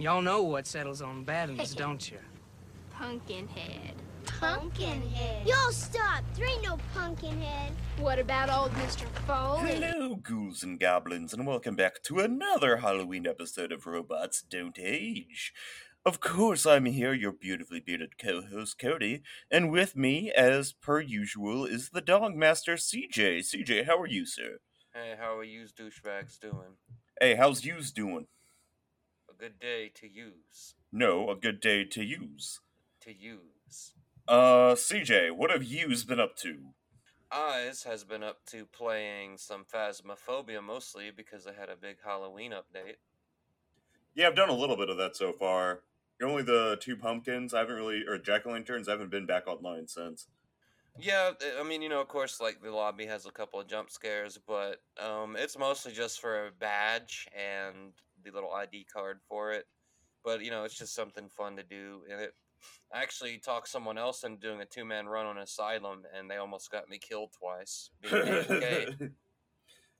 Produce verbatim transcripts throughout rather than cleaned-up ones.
Y'all know what settles on bad ones, don't you? Pumpkinhead. Pumpkinhead. Y'all stop. There ain't no Pumpkinhead. What about old Mister Foley? Hello, ghouls and goblins, and welcome back to another Halloween episode of Robots Don't Age. Of course, I'm here, your beautifully bearded co-host, Cody, and with me, as per usual, is the dog master, C J. C J, how are you, sir? Hey, how are you douchebags doing? Hey, how's yous doing? A good day to use. No, a good day to use. To use. Uh, C J, what have yous been up to? Eyes has been up to playing some Phasmophobia, mostly because I had a big Halloween update. Yeah, I've done a little bit of that so far. Only the two pumpkins, I haven't really, or jack-o'-lanterns, I haven't been back online since. Yeah, I mean, you know, of course, like, the lobby has a couple of jump scares, but um, it's mostly just for a badge and the little I D card for it. But, you know, it's just something fun to do, and it I actually talked someone else into doing a two-man run on Asylum, and they almost got me killed twice. Okay.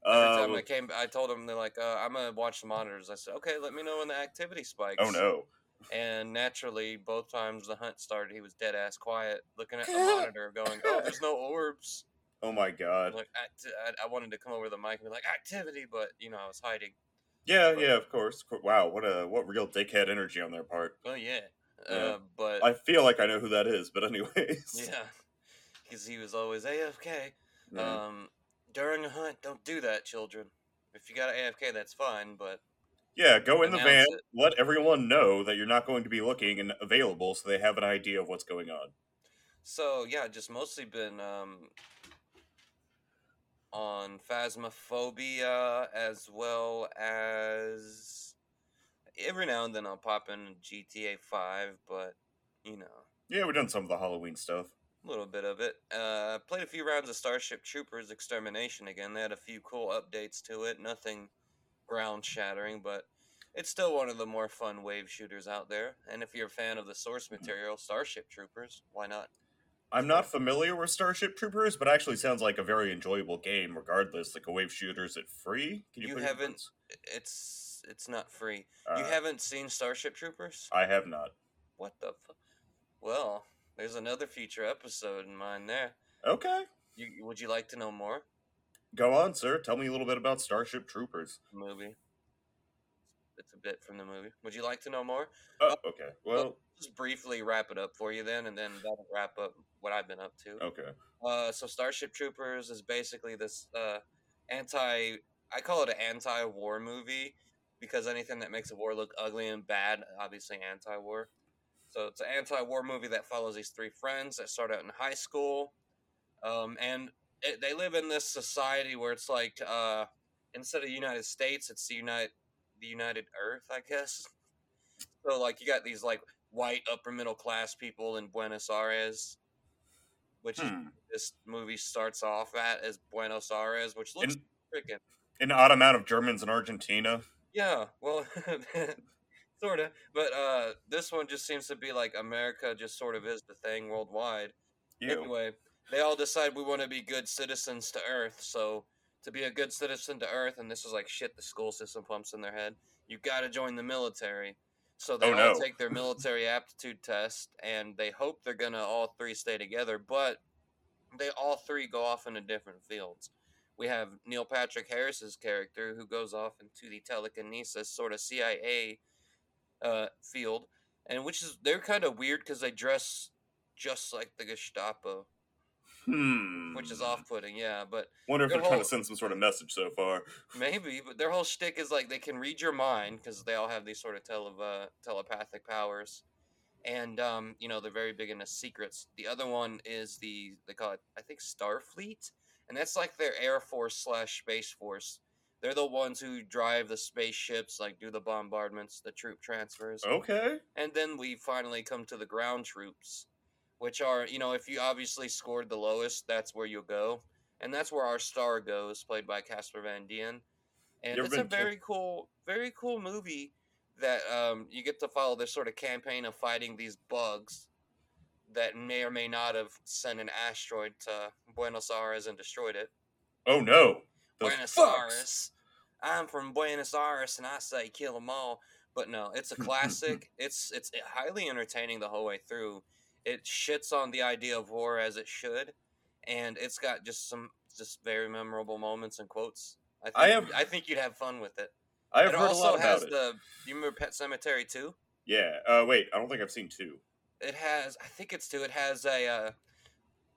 Uh, Every time I came, I told them, they're like, uh, I'm going to watch the monitors. I said, okay, let me know when the activity spikes. Oh, no. And naturally, both times the hunt started, he was dead-ass quiet, looking at the monitor, going, oh, there's no orbs. Oh, my God. Like, I, I wanted to come over the mic and be like, activity, but, you know, I was hiding. Yeah, but, yeah, of course. Wow, what a what real dickhead energy on their part. Oh, yeah. Yeah. Uh, but I feel like I know who that is, but anyways. Yeah, because he was always A F K. Mm-hmm. Um, during the hunt, don't do that, children. If you got an A F K, that's fine, but... Yeah, go in the van, it. Let everyone know that you're not going to be looking and available so they have an idea of what's going on. So, yeah, just mostly been um, on Phasmophobia as well as... Every now and then I'll pop in G T A five, but, you know. Yeah, we've done some of the Halloween stuff. A little bit of it. Uh, played a few rounds of Starship Troopers Extermination again. They had a few cool updates to it. Nothing ground-shattering, but it's still one of the more fun wave shooters out there. And if you're a fan of the source material, Starship Troopers, why not? I'm not familiar with Starship Troopers, but actually sounds like a very enjoyable game, regardless. Like a wave shooter, is it free? Can you, you haven't... It's... It's not free. Uh, you haven't seen Starship Troopers? I have not. What the fuck? Well, there's another future episode in mind there. Okay. You, would you like to know more? Go on, sir. Tell me a little bit about Starship Troopers. Movie. It's a bit from the movie. Would you like to know more? Oh, okay. Well, well just briefly wrap it up for you then, and then that'll wrap up what I've been up to. Okay. Uh, so Starship Troopers is basically this uh, anti... I call it an anti-war movie. Because anything that makes a war look ugly and bad, obviously anti-war. So it's an anti-war movie that follows these three friends that start out in high school. Um, and it, they live in this society where it's like, uh, instead of the United States, it's the United, the United Earth, I guess. So like you got these like white upper middle class people in Buenos Aires, which hmm. is, this movie starts off at as Buenos Aires, which looks in, freaking... An odd amount of Germans in Argentina. Yeah, well, sort of. But uh, this one just seems to be like America just sort of is the thing worldwide. Ew. Anyway, they all decide we want to be good citizens to Earth. So to be a good citizen to Earth, and this is like shit the school system pumps in their head, you got to join the military. So they oh, all no. take their military aptitude test, and they hope they're going to all three stay together. But they all three go off into different fields. We have Neil Patrick Harris's character who goes off into the telekinesis sort of C I A uh, field, and which is they're kind of weird because they dress just like the Gestapo, hmm. which is off-putting. Yeah, but wonder if they're whole, trying to send some sort of message so far. Maybe, but their whole shtick is like they can read your mind because they all have these sort of tele- uh, telepathic powers, and um, you know they're very big into secrets. The other one is the they call it I think Starfleet. And that's like their Air Force slash Space Force. They're the ones who drive the spaceships, like do the bombardments, the troop transfers. Okay. And then we finally come to the ground troops, which are, you know, if you obviously scored the lowest, that's where you'll go. And that's where our star goes, played by Casper Van Dien. And You're it's a very t- cool, very cool movie that um, you get to follow this sort of campaign of fighting these bugs that may or may not have sent an asteroid to Buenos Aires and destroyed it. Oh, no. Those Buenos fucks. Aires. I'm from Buenos Aires, and I say kill them all. But no, it's a classic. it's it's highly entertaining the whole way through. It shits on the idea of war as it should, and it's got just some just very memorable moments and quotes. I think, I, have, I think you'd have fun with it. I have it heard also a lot about has it. The, you remember Pet Sematary two? Yeah. Uh, wait, I don't think I've seen two. It has. I think it's two. It has a uh,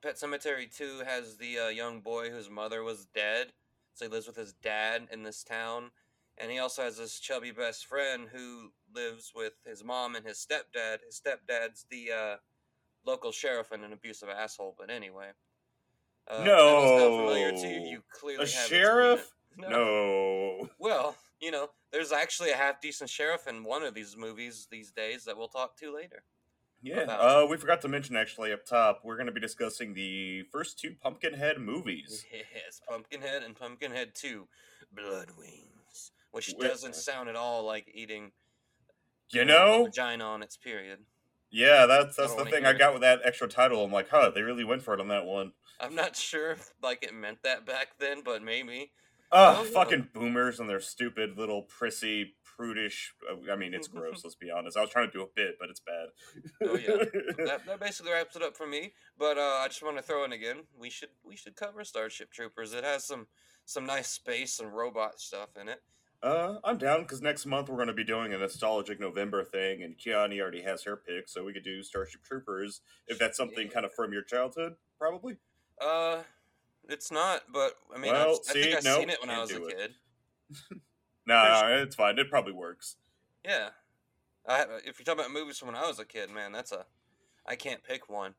Pet Sematary two has the uh, young boy whose mother was dead, so he lives with his dad in this town. And he also has this chubby best friend who lives with his mom and his stepdad. His stepdad's the uh, local sheriff and an abusive asshole. But anyway, uh, no, if that was not familiar to you, you clearly a sheriff. No. no. Well, you know, there's actually a half decent sheriff in one of these movies these days that we'll talk to later. Yeah, uh, we forgot to mention, actually, up top, we're going to be discussing the first two Pumpkinhead movies. Yes, Pumpkinhead and Pumpkinhead two, Blood Wings, which doesn't sound at all like eating you know, a vagina on its period. Yeah, that's that's the thing I got it. With that extra title. I'm like, huh, they really went for it on that one. I'm not sure if like it meant that back then, but maybe. Oh, fucking know. boomers and their stupid little prissy, prudish. I mean, it's gross, let's be honest. I was trying to do a bit, but it's bad. Oh, yeah. That, that basically wraps it up for me. But uh, I just want to throw in again, we should we should cover Starship Troopers. It has some, some nice space and robot stuff in it. Uh, I'm down, because next month we're going to be doing a nostalgic November thing, and Kiani already has her pick, so we could do Starship Troopers, if that's something yeah. kind of from your childhood, probably. Uh... It's not, but I mean, well, I, see, I think I've nope, seen it when I was a it. kid. nah, sure. It's fine. It probably works. Yeah, I, if you're talking about movies from when I was a kid, man, that's a I can't pick one.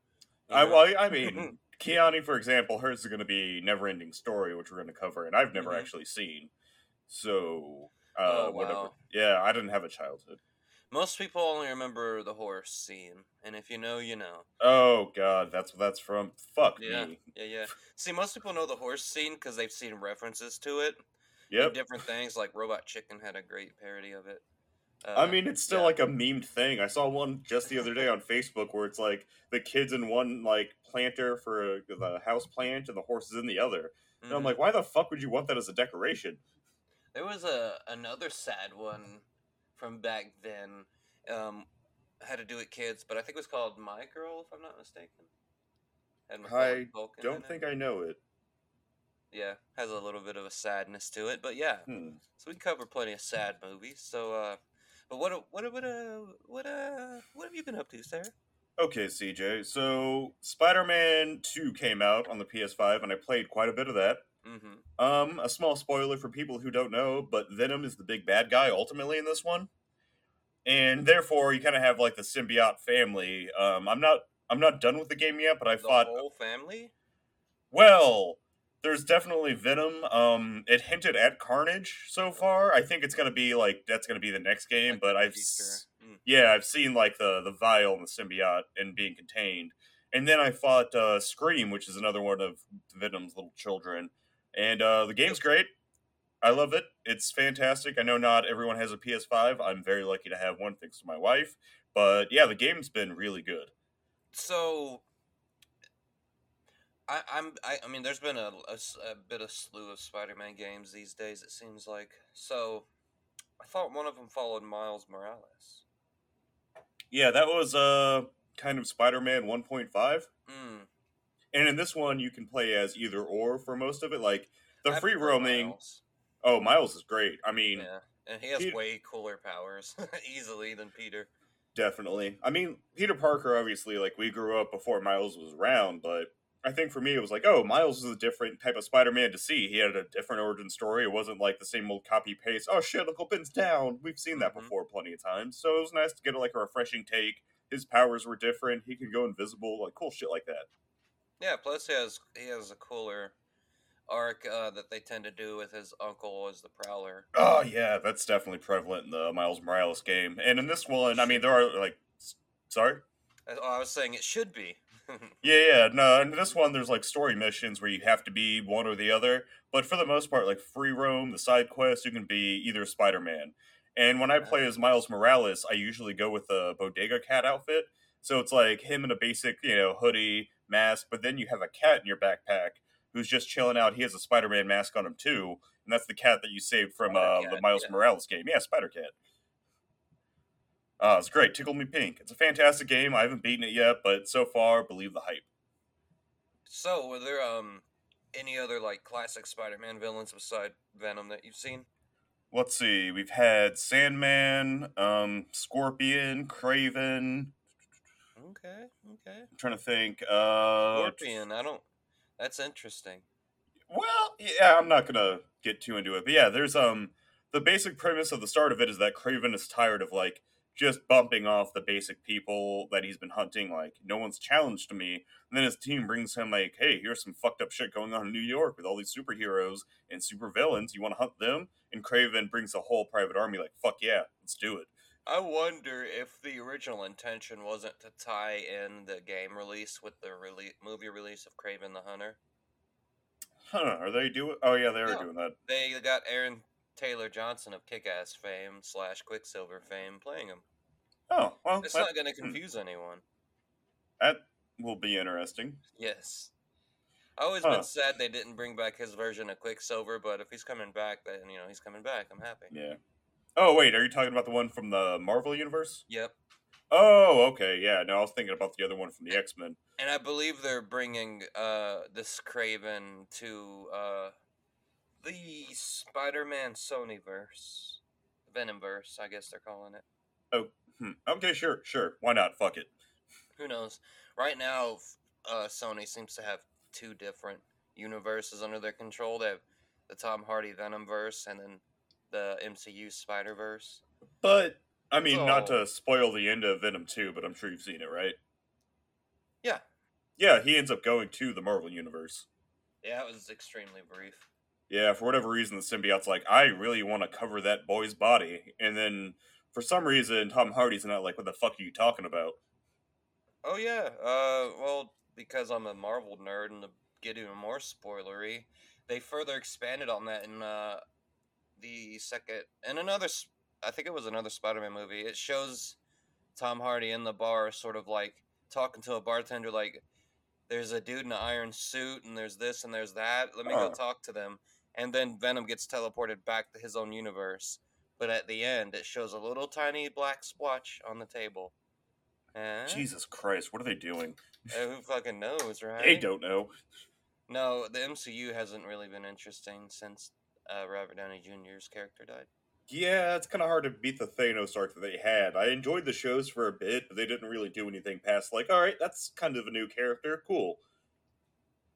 I know? well, I mean, Keani, for example, hers is going to be Never-Ending Story, which we're going to cover, and I've never mm-hmm. actually seen. So, uh, oh, wow. whatever. Yeah, I didn't have a childhood. Most people only remember the horse scene, and if you know, you know. Oh, God, that's what that's from. Fuck yeah, me. Yeah, yeah. See, most people know the horse scene because they've seen references to it. Yep. Different things, like Robot Chicken had a great parody of it. Uh, I mean, it's still yeah. like a memed thing. I saw one just the other day on Facebook where it's like the kid's in one like planter for the house plant and the horse is in the other. Mm-hmm. And I'm like, why the fuck would you want that as a decoration? There was a another sad one from back then, um, How to Do It Kids, but I think it was called My Girl, if I'm not mistaken. I don't think it. I know it. Yeah, has a little bit of a sadness to it, but yeah. Hmm. So we cover plenty of sad movies. So, uh, but what, what, what, uh, what, uh, what have you been up to, Sarah? Okay, C J. So Spider-Man two came out on the P S five, and I played quite a bit of that. Mm-hmm. Um, a small spoiler for people who don't know, but Venom is the big bad guy ultimately in this one, and therefore you kind of have like the symbiote family. Um, I'm not, I'm not done with the game yet, but I the thought whole family. Well, there's definitely Venom. Um, it hinted at Carnage so far. I think it's gonna be like that's gonna be the next game, like but I've, s- mm. yeah, I've seen like the the vial and the symbiote and being contained, and then I fought uh, Scream, which is another one of Venom's little children. And uh, the game's great. I love it. It's fantastic. I know not everyone has a P S five. I'm very lucky to have one, thanks to my wife. But yeah, the game's been really good. So, I, I'm. I, I mean, there's been a, a, a bit of slew of Spider-Man games these days. It seems like. So, I thought one of them followed Miles Morales. Yeah, that was uh kind of Spider-Man one point five. Hmm. And in this one, you can play as either or for most of it. Like, the I free roaming... Miles. Oh, Miles is great. I mean... Yeah, and he has he... way cooler powers, easily, than Peter. Definitely. I mean, Peter Parker, obviously, like, we grew up before Miles was around, but I think for me, it was like, oh, Miles is a different type of Spider-Man to see. He had a different origin story. It wasn't, like, the same old copy-paste, oh, shit, Uncle Ben's down. We've seen that mm-hmm. before plenty of times. So it was nice to get, like, a refreshing take. His powers were different. He could go invisible. Like, cool shit like that. Yeah, plus he has he has a cooler arc uh, that they tend to do with his uncle as the Prowler. Oh, yeah, that's definitely prevalent in the Miles Morales game. And in this one, I mean, there are, like, sorry? I was saying it should be. yeah, yeah, no, in this one, there's, like, story missions where you have to be one or the other. But for the most part, like, free roam, the side quest, you can be either Spider-Man. And when I play as Miles Morales, I usually go with a Bodega Cat outfit. So it's, like, him in a basic, you know, hoodie, mask, but then you have a cat in your backpack who's just chilling out. He has a Spider-Man mask on him too, and that's the cat that you saved from uh, the Miles yeah. Morales game. Yeah, Spider-Cat. Uh, it's great. Tickled me pink. It's a fantastic game. I haven't beaten it yet, but so far, believe the hype. So, were there um any other like classic Spider-Man villains beside Venom that you've seen? Let's see. We've had Sandman, um, Scorpion, Kraven. Okay, okay. I'm trying to think. Uh, Scorpion, I don't... That's interesting. Well, yeah, I'm not going to get too into it. But yeah, there's um the basic premise of the start of it is that Kraven is tired of, like, just bumping off the basic people that he's been hunting. Like, no one's challenged me. And then his team brings him, like, hey, here's some fucked up shit going on in New York with all these superheroes and supervillains. You want to hunt them? And Kraven brings a whole private army, like, fuck yeah, let's do it. I wonder if the original intention wasn't to tie in the game release with the rele- movie release of Kraven the Hunter. Huh, are they doing... Oh, yeah, they are no, doing that. They got Aaron Taylor Johnson of Kick-Ass fame slash Quicksilver fame playing him. Oh, well... It's that, not going to confuse anyone. That will be interesting. Yes. I've always huh. been sad they didn't bring back his version of Quicksilver, but if he's coming back, then, you know, he's coming back. I'm happy. Yeah. Oh, wait, are you talking about the one from the Marvel universe? Yep. Oh, okay, yeah. No, I was thinking about the other one from the X-Men. And I believe they're bringing uh, this Kraven to uh, the Spider-Man Sonyverse. Venomverse, I guess they're calling it. Oh, hmm. Okay, sure, sure. Why not? Fuck it. Who knows? Right now, uh, Sony seems to have two different universes under their control. They have the Tom Hardy Venomverse and then the M C U Spider-Verse. But, I mean, oh. not to spoil the end of Venom two, but I'm sure you've seen it, right? Yeah. Yeah, he ends up going to the Marvel Universe. Yeah, it was extremely brief. Yeah, for whatever reason, the symbiote's like, I really want to cover that boy's body. And then, for some reason, Tom Hardy's not like, what the fuck are you talking about? Oh, yeah. Uh, well, because I'm a Marvel nerd, and to get even more spoilery, they further expanded on that in, uh, the second, and another, I think it was another Spider-Man movie. It shows Tom Hardy in the bar sort of like talking to a bartender like, there's a dude in an iron suit and there's this and there's that. Let me oh. go talk to them. And then Venom gets teleported back to his own universe. But at the end, it shows a little tiny black splotch on the table. Eh? Jesus Christ, what are they doing? Uh, who fucking knows, right? They don't know. No, the M C U hasn't really been interesting since... Uh, Robert Downey Junior's character died. Yeah, it's kind of hard to beat the Thanos arc that they had. I enjoyed the shows for a bit, but they didn't really do anything past, like, alright, that's kind of a new character, cool.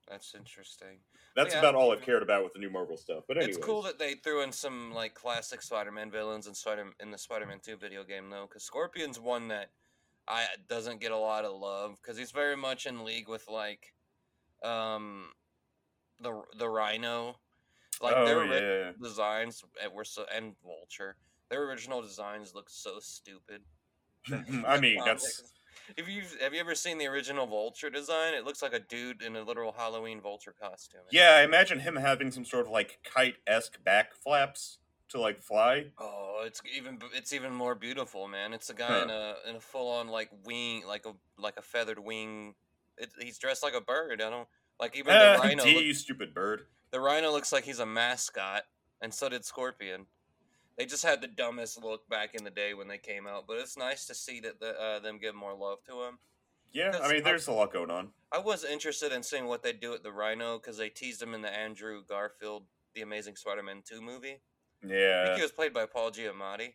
That's interesting. That's yeah, about all I've cared about with the new Marvel stuff, but anyways. It's cool that they threw in some, like, classic Spider-Man villains in, Spider- in the Spider-Man two video game, though, because Scorpion's one that I doesn't get a lot of love, because he's very much in league with, like, um, the the Rhino. Like, oh, their yeah. designs and were so and Vulture, their original designs look so stupid. I mean, that's if you have you ever seen the original Vulture design? It looks like a dude in a literal Halloween Vulture costume. Yeah, I imagine him having some sort of like kite-esque back flaps to like fly. Oh, it's even it's even more beautiful, man. It's a guy huh. in a in a full-on like wing, like a like a feathered wing. It, he's dressed like a bird. I don't like even uh, the Rhino. D, you stupid bird. The Rhino looks like he's a mascot, and so did Scorpion. They just had the dumbest look back in the day when they came out, but it's nice to see that the, uh, them give more love to him. Yeah, because I mean, there's I, a lot going on. I was interested in seeing what they'd do with the Rhino, because they teased him in the Andrew Garfield, The Amazing Spider-Man two movie. Yeah. I think he was played by Paul Giamatti,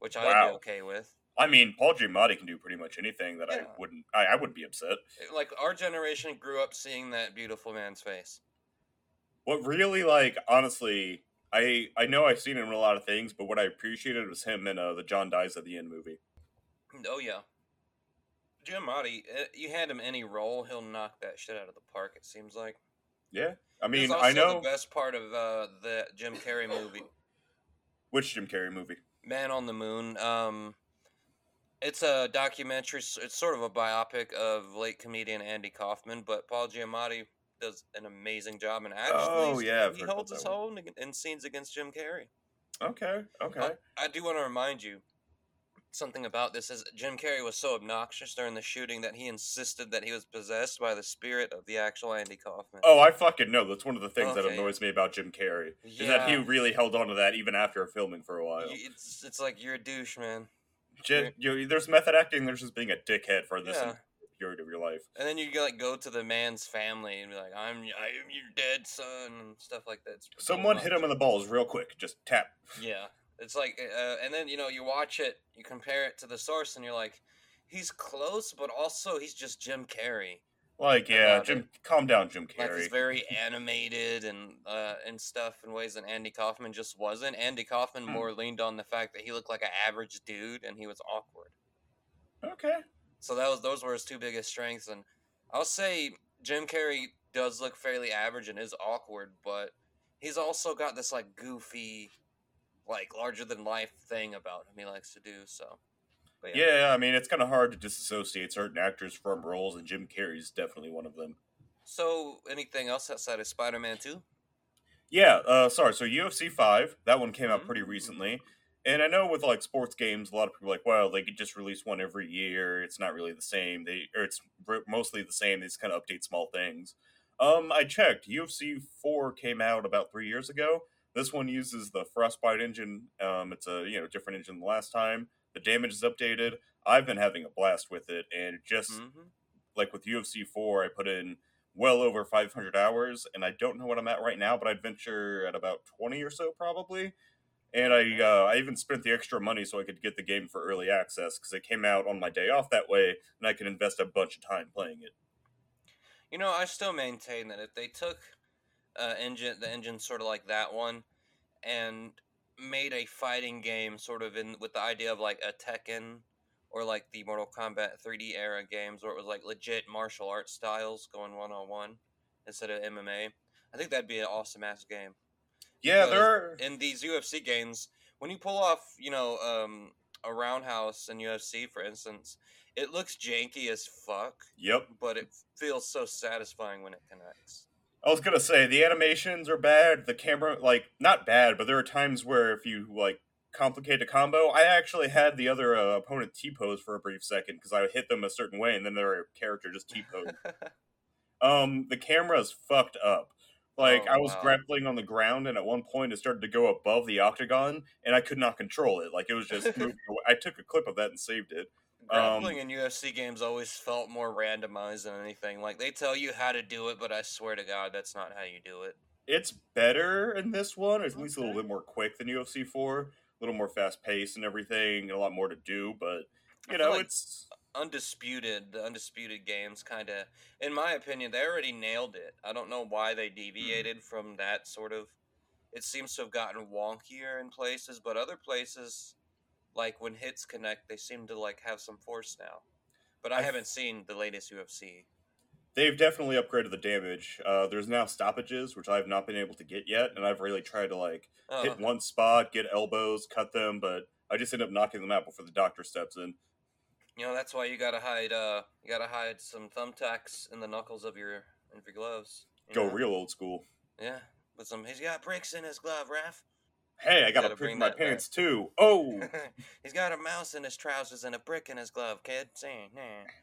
which wow. I'd be okay with. I mean, Paul Giamatti can do pretty much anything that yeah. I wouldn't, I, I wouldn't be upset. Like, our generation grew up seeing that beautiful man's face. What really, like, honestly, I I know I've seen him in a lot of things, but what I appreciated was him in uh, the John Dies at the End movie. Oh, yeah. Giamatti, you hand him any role, he'll knock that shit out of the park, it seems like. Yeah. I mean, I know. The best part of uh, the Jim Carrey movie. Which Jim Carrey movie? Man on the Moon. Um, it's a documentary, it's sort of a biopic of late comedian Andy Kaufman, but Paul Giamatti does an amazing job, and actually oh, yeah, he holds his own in scenes against Jim Carrey. Okay, okay. I, I do want to remind you something about this is Jim Carrey was so obnoxious during the shooting that he insisted that he was possessed by the spirit of the actual Andy Kaufman. Oh, I fucking know. That's one of the things okay. that annoys me about Jim Carrey, yeah. is that he really held on to that even after filming for a while. It's, it's like, you're a douche, man. Just, you know, there's method acting. There's just being a dickhead for this yeah. period of your life. And then you like go to the man's family and be like, "I'm, I'm your dead son," and stuff like that. Someone hit him in the balls real quick. Just tap. Yeah, it's like, uh, and then you know you watch it, you compare it to the source, and you're like, he's close, but also he's just Jim Carrey. Like, yeah, Jim, it. calm down, Jim Carrey. Like, he's very animated and uh, and stuff in ways that Andy Kaufman just wasn't. Andy Kaufman hmm. more leaned on the fact that he looked like an average dude and he was awkward. Okay. So that was those were his two biggest strengths, and I'll say Jim Carrey does look fairly average and is awkward, but he's also got this like goofy, like larger than life thing about him he likes to do. So. Yeah. yeah, I mean, it's kind of hard to disassociate certain actors from roles, and Jim Carrey's definitely one of them. So, anything else outside of Spider-Man two? Yeah, uh, sorry, so U F C five, that one came out mm-hmm. pretty recently. And I know with, like, sports games, a lot of people are like, well, they could just release one every year. It's not really the same. They or it's mostly the same. They just kind of update small things. Um, I checked. U F C four came out about three years ago. This one uses the Frostbite engine. Um, it's a, you know, different engine than the last time. The damage is updated. I've been having a blast with it, and just mm-hmm. like with U F C four, I put in well over five hundred hours, and I don't know what I'm at right now, but I'd venture at about twenty or so probably. And I uh, I even spent the extra money so I could get the game for early access because it came out on my day off that way, and I could invest a bunch of time playing it. You know, I still maintain that if they took uh, engine, the engine sort of like that one, and made a fighting game sort of in with the idea of like a Tekken or like the Mortal Kombat three D era games where it was like legit martial arts styles going one-on-one instead of M M A. I think that'd be an awesome ass game. Yeah, there are in these U F C games when you pull off, you know, um a roundhouse in U F C for instance, it looks janky as fuck. Yep. But it feels so satisfying when it connects. I was going to say, the animations are bad, the camera, like, not bad, but there are times where if you, like, complicate a combo, I actually had the other uh, opponent T-pose for a brief second, because I hit them a certain way, and then their character just T-posed. um, the camera's fucked up. Like, oh, I was wow. grappling on the ground, and at one point it started to go above the octagon, and I could not control it. Like, it was just moving away. I took a clip of that and saved it. Grappling um, in U F C games always felt more randomized than anything. Like, they tell you how to do it, but I swear to God, that's not how you do it. It's better in this one. It's okay. At least a little bit more quick than U F C four. A little more fast-paced and everything. A lot more to do, but, you know, like it's... Undisputed, the Undisputed games kind of, in my opinion, they already nailed it. I don't know why they deviated mm-hmm. from that sort of... It seems to have gotten wonkier in places, but other places... Like, when hits connect, they seem to, like, have some force now. But I, I haven't seen the latest U F C. They've definitely upgraded the damage. Uh, there's now stoppages, which I've not been able to get yet, and I've really tried to, like, uh-huh. hit one spot, get elbows, cut them, but I just end up knocking them out before the doctor steps in. You know, that's why you gotta hide, uh, you gotta hide some thumbtacks in the knuckles of your, of your gloves. You Go know? real old school. Yeah, with some, he's got bricks in his glove, Raph. Hey, I gotta, gotta pick my pants, back. too. Oh! He's got a mouse in his trousers and a brick in his glove, kid. See? Nah.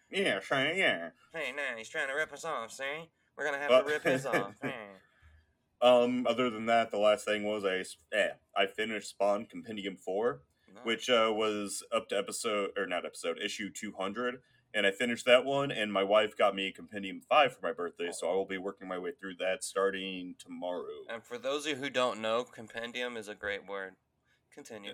Yeah, trying, yeah. Hey, nah, he's trying to rip us off, see? We're gonna have uh, to rip his off. Um, other than that, the last thing was I, eh, I finished Spawn Compendium four, nice. which uh, was up to episode, or not episode, issue two hundred, and I finished that one, and my wife got me Compendium five for my birthday, so I will be working my way through that starting tomorrow. And for those of you who don't know, Compendium is a great word. Continue.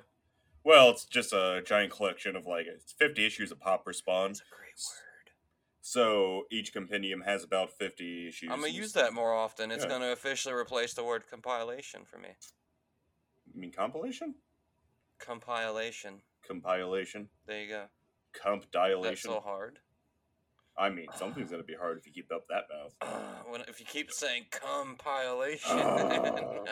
Well, it's just a giant collection of, like, it's fifty issues of Pop Respawn. It's a great word. So each Compendium has about fifty issues. I'm going to use that more often. It's yeah. going to officially replace the word compilation for me. You mean compilation? Compilation. Compilation. There you go. Comp dilation. That's so hard. I mean, something's uh, gonna be hard if you keep up that mouth. Uh, when, if you keep saying compilation. Uh,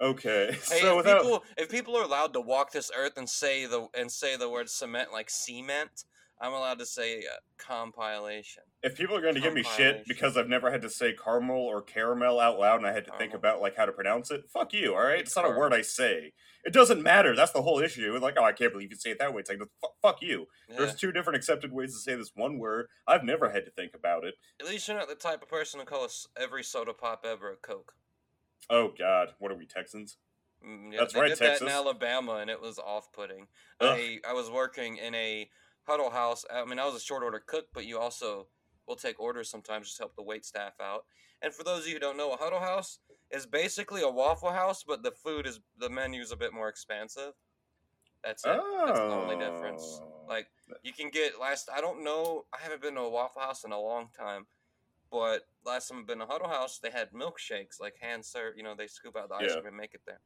okay. Hey, so if, without... people, if people are allowed to walk this earth and say the and say the word cement like cement, I'm allowed to say uh, compilation. If people are going to give me shit because I've never had to say caramel or caramel out loud, and I had to caramel. think about like how to pronounce it, fuck you. All right, it's not a word I say. It doesn't matter. That's the whole issue. It's like, oh, I can't believe you say it that way. It's like, fuck you. Yeah. There's two different accepted ways to say this one word. I've never had to think about it. At least you're not the type of person to call us every soda pop ever a Coke. Oh, God. What are we, Texans? Mm, yeah, That's they right, did Texas. That in Alabama, and it was off-putting. I, I was working in a Huddle House. I mean, I was a short-order cook, but you also will take orders sometimes, just help the wait staff out. And for those of you who don't know, a Huddle House is basically a Waffle House, but the food is the menu's a bit more expansive. That's it. Oh. That's the only difference. Like, you can get last... I don't know. I haven't been to a Waffle House in a long time. But last time I've been to Huddle House, they had milkshakes, like hand served. You know, they scoop out the ice yeah. cream and make it there.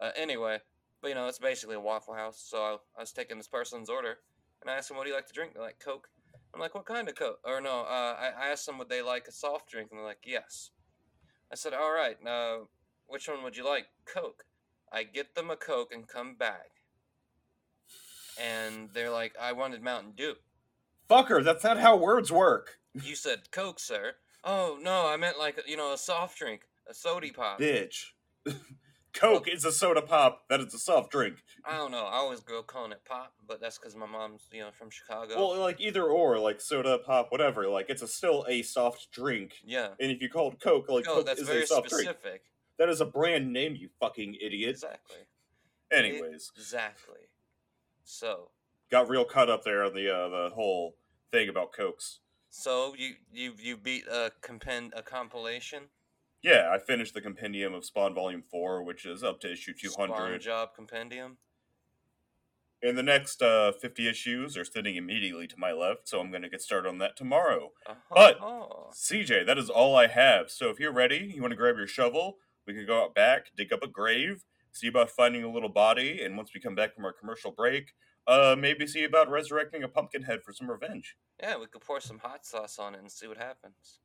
Uh, anyway, but you know, it's basically a Waffle House. So I, I was taking this person's order, and I asked them, "What do you like to drink?" They're like, "Coke." I'm like, "What kind of Coke?" Or no, uh, I, I asked them, "Would they like a soft drink?" And they're like, "Yes." I said, "All right, now which one would you like?" "Coke." I get them a Coke and come back, and they're like, "I wanted Mountain Dew." Fucker, that's not how words work. You said Coke, sir. Oh, no, I meant like, you know, a soft drink, a soda pop. Bitch. Coke well, is a soda pop. That is a soft drink. I don't know. I always go calling it pop, but that's because my mom's, you know, from Chicago. Well, like either or, like soda, pop, whatever. Like it's a, still a soft drink. Yeah. And if you call it Coke, like no, Coke that's is very a soft specific. Drink. That is a brand name, you fucking idiot. Exactly. Anyways. Exactly. So. Got real cut up there on the uh, the whole thing about Cokes. So you you you beat a compend a compilation. Yeah, I finished the compendium of Spawn Volume Four, which is up to issue two hundred. Spawn Job Compendium. And the next uh, fifty issues are sitting immediately to my left, so I'm going to get started on that tomorrow. Uh-huh. But C J, that is all I have. So if you're ready, you want to grab your shovel. We can go out back, dig up a grave, see about finding a little body, and once we come back from our commercial break. Uh, maybe see about resurrecting a pumpkin head for some revenge. Yeah, we could pour some hot sauce on it and see what happens.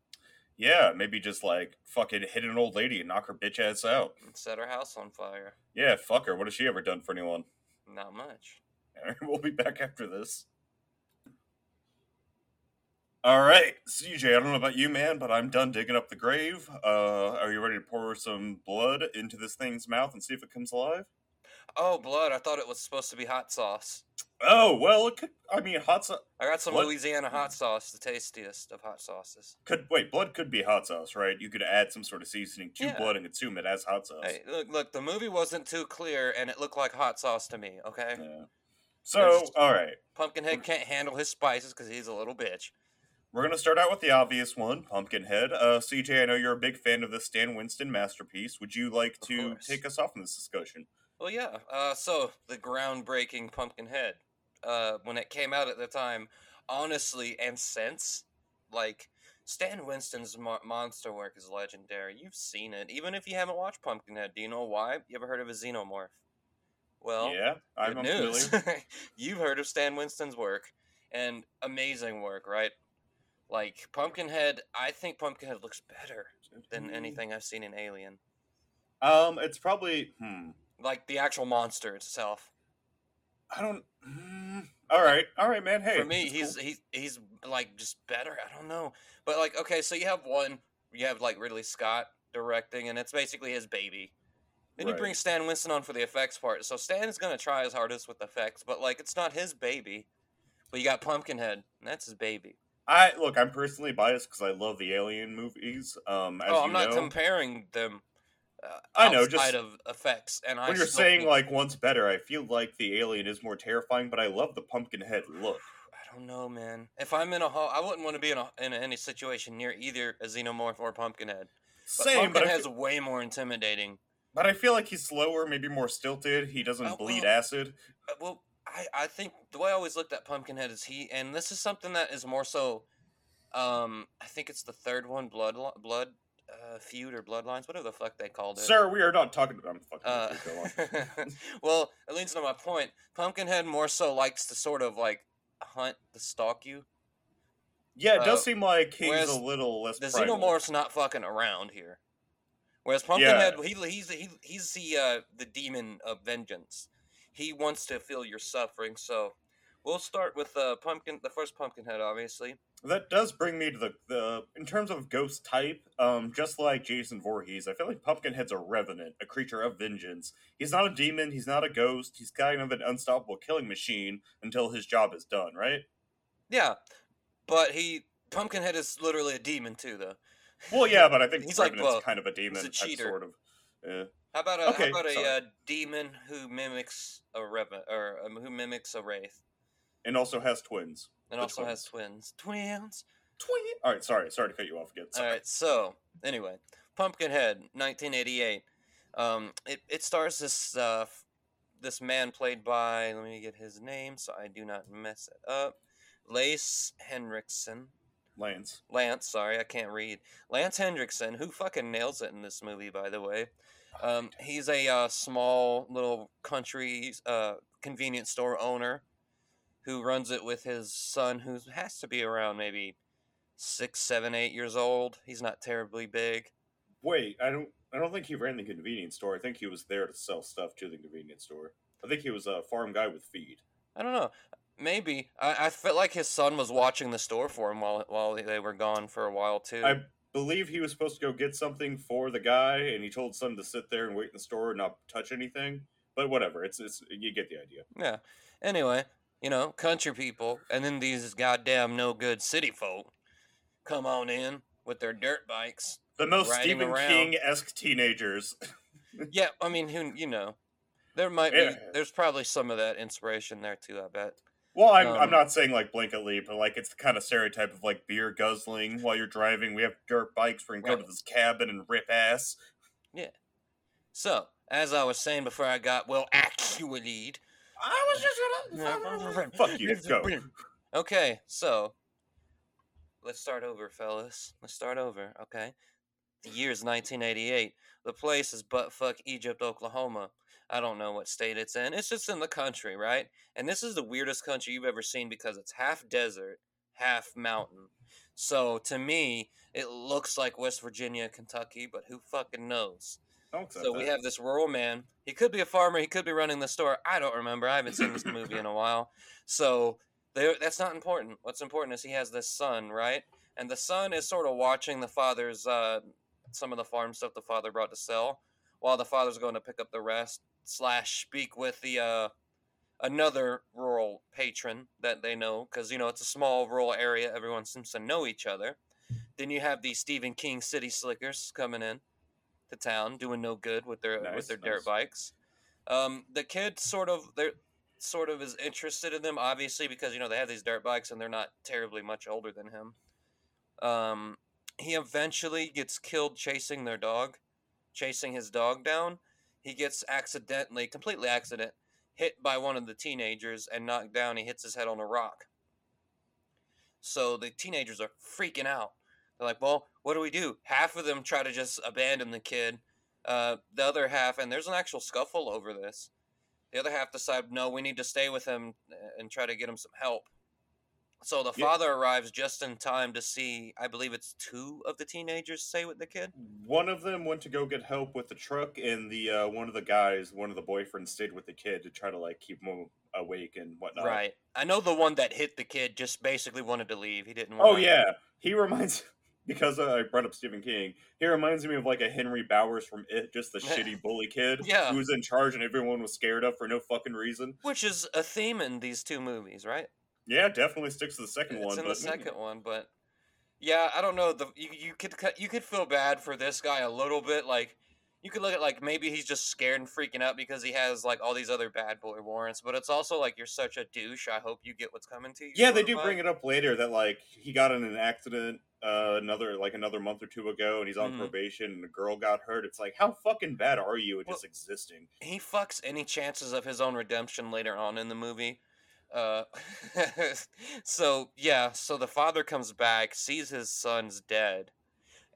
Yeah, maybe just, like, fucking hit an old lady and knock her bitch ass out. And set her house on fire. Yeah, fuck her. What has she ever done for anyone? Not much. Alright, we'll be back after this. Alright, C J, I don't know about you, man, but I'm done digging up the grave. Uh, are you ready to pour some blood into this thing's mouth and see if it comes alive? Oh, blood. I thought it was supposed to be hot sauce. Oh, well, it could, I mean, hot sauce. I got some blood. Louisiana hot sauce, the tastiest of hot sauces. Could Wait, blood could be hot sauce, right? You could add some sort of seasoning to yeah. blood and consume it as hot sauce. Hey, look, look, the movie wasn't too clear, and it looked like hot sauce to me, okay? Yeah. So, all right. Pumpkinhead can't handle his spices because he's a little bitch. We're going to start out with the obvious one, Pumpkinhead. Uh, C J, I know you're a big fan of the Stan Winston masterpiece. Would you like of to course. take us off in this discussion? Well, yeah, uh, so the groundbreaking Pumpkinhead, uh, when it came out at the time, honestly, and since, like, Stan Winston's mo- monster work is legendary. You've seen it. Even if you haven't watched Pumpkinhead, do you know why? You ever heard of a Xenomorph? Well, yeah, I'm good news. You've heard of Stan Winston's work, and amazing work, right? Like, Pumpkinhead, I think Pumpkinhead looks better than anything I've seen in Alien. Um, it's probably, hmm... like, the actual monster itself. I don't... Mm, all right. All right, man. Hey. For me, he's, cool. he's, he's like, just better. I don't know. But, like, okay, so you have one. You have, like, Ridley Scott directing, and it's basically his baby. Then right. you bring Stan Winston on for the effects part. So Stan's going to try his hardest with effects, but, like, it's not his baby. But you got Pumpkinhead, and that's his baby. I Look, I'm personally biased because I love the Alien movies. Um, as oh, I'm you not know. comparing them. Uh, I know, just of effects, and when I you're saying like one's better, I feel like the Alien is more terrifying, but I love the Pumpkinhead look. I don't know, man. If I'm in a hall, I wouldn't want to be in, a, in any situation near either a Xenomorph or Pumpkinhead. But Same, Pumpkinhead's but feel, way more intimidating. But I feel like he's slower, maybe more stilted. He doesn't oh, bleed well, acid. Uh, well, I, I think the way I always looked at Pumpkinhead is he, and this is something that is more so. Um, I think it's the third one, blood, blood. Uh, feud or bloodlines, whatever the fuck they called it. Sir, we are not talking about I'm fucking uh, Well, at least to my point, Pumpkinhead more so likes to sort of like hunt to stalk you. Yeah, it uh, does seem like he's a little less. The primal. Xenomorph's not fucking around here. Whereas Pumpkinhead, yeah. he, he's he, he's the uh, the demon of vengeance. He wants to feel your suffering. So we'll start with the uh, pumpkin, the first Pumpkinhead, obviously. That does bring me to the, the in terms of ghost type, um, just like Jason Voorhees, I feel like Pumpkinhead's a revenant, a creature of vengeance. He's not a demon, he's not a ghost, he's kind of an unstoppable killing machine until his job is done, right? Yeah, but he, Pumpkinhead is literally a demon too, though. Well, yeah, but I think he's Revenant's like, well, kind of a demon. He's a cheater. Sort of, yeah. How about a okay, how about a uh, demon who mimics a rev- or um, who mimics a wraith, and also has twins, and the also twins. has twins, twins, twins. All right, sorry, sorry to cut you off again. Sorry. All right, so anyway, Pumpkinhead, nineteen eighty-eight. Um, it it stars this uh, this man played by, let me get his name so I do not mess it up. Lance Hendrickson. Lance. Lance, sorry, I can't read. Lance Hendrickson, who fucking nails it in this movie, by the way. Um, he's a uh, small little country uh, convenience store owner who runs it with his son, who has to be around maybe six, seven, eight years old. He's not terribly big. Wait, I don't. I don't think he ran the convenience store. I think he was there to sell stuff to the convenience store. I think he was a farm guy with feed. I don't know. Maybe. I, I felt like his son was watching the store for him while while they were gone for a while, too. I believe he was supposed to go get something for the guy, and he told son to sit there and wait in the store and not touch anything. But whatever. It's it's you get the idea. Yeah. Anyway, you know, country people, and then these goddamn no-good city folk come on in with their dirt bikes. The most Stephen King-esque teenagers. Yeah, I mean, who you know. There might be... Yeah. There's probably some of that inspiration there, too, I bet. Well, I'm um, I'm not saying, like, blanketly, but, like, it's the kind of stereotype of, like, beer guzzling while you're driving. We have dirt bikes. We're going to go to this cabin and rip ass. Yeah. So, as I was saying before I got, well, actually... I was just going to... Fuck you. Go. Okay, so... Let's start over, fellas. Let's start over, okay? The year is nineteen eighty-eight. The place is buttfuck Egypt, Oklahoma. I don't know what state it's in. It's just in the country, right? And this is the weirdest country you've ever seen because it's half desert, half mountain. So, to me, it looks like West Virginia, Kentucky, but who fucking knows? So we have this rural man. He could be a farmer. He could be running the store. I don't remember. I haven't seen this movie in a while. So, they're, that's not important. What's important is he has this son, right? And the son is sort of watching the father's... Uh, some of the farm stuff the father brought to sell, while the father's going to pick up the rest slash speak with the uh, another rural patron that they know, because, you know, it's a small rural area. Everyone seems to know each other. Then you have these Stephen King city slickers coming in to town, doing no good with their nice, with their nice. dirt bikes. Um, the kid sort of they're sort of is interested in them, obviously, because, you know, they have these dirt bikes and they're not terribly much older than him. Um. He eventually gets killed chasing their dog, chasing his dog down. He gets accidentally, completely accident, hit by one of the teenagers and knocked down. He hits his head on a rock. So the teenagers are freaking out. They're like, well, what do we do? Half of them try to just abandon the kid. Uh, the other half, and there's an actual scuffle over this. The other half decide, no, we need to stay with him and try to get him some help. So the father yeah. arrives just in time to see, I believe it's two of the teenagers stay with the kid. One of them went to go get help with the truck, and the uh, one of the guys, one of the boyfriends, stayed with the kid to try to, like, keep him awake and whatnot. Right. I know the one that hit the kid just basically wanted to leave. He didn't want oh, to. Oh, yeah. Leave. He reminds, because uh, I brought up Stephen King, he reminds me of, like, a Henry Bowers from It, just the shitty bully kid yeah. who was in charge and everyone was scared of for no fucking reason. Which is a theme in these two movies, right? Yeah, definitely sticks to the second it's one. It's in but, the second mm. one, but yeah, I don't know. The you, you could you could feel bad for this guy a little bit. Like, you could look at, like, maybe he's just scared and freaking out because he has, like, all these other bad boy warrants. But it's also like, you're such a douche. I hope you get what's coming to you. Yeah, they do bring it up later that, like, he got in an accident uh, another like another month or two ago, and he's on mm. probation, and a girl got hurt. It's like, how fucking bad are you at well, just existing? He fucks any chances of his own redemption later on in the movie. Uh, so yeah, so the father comes back, sees his son's dead,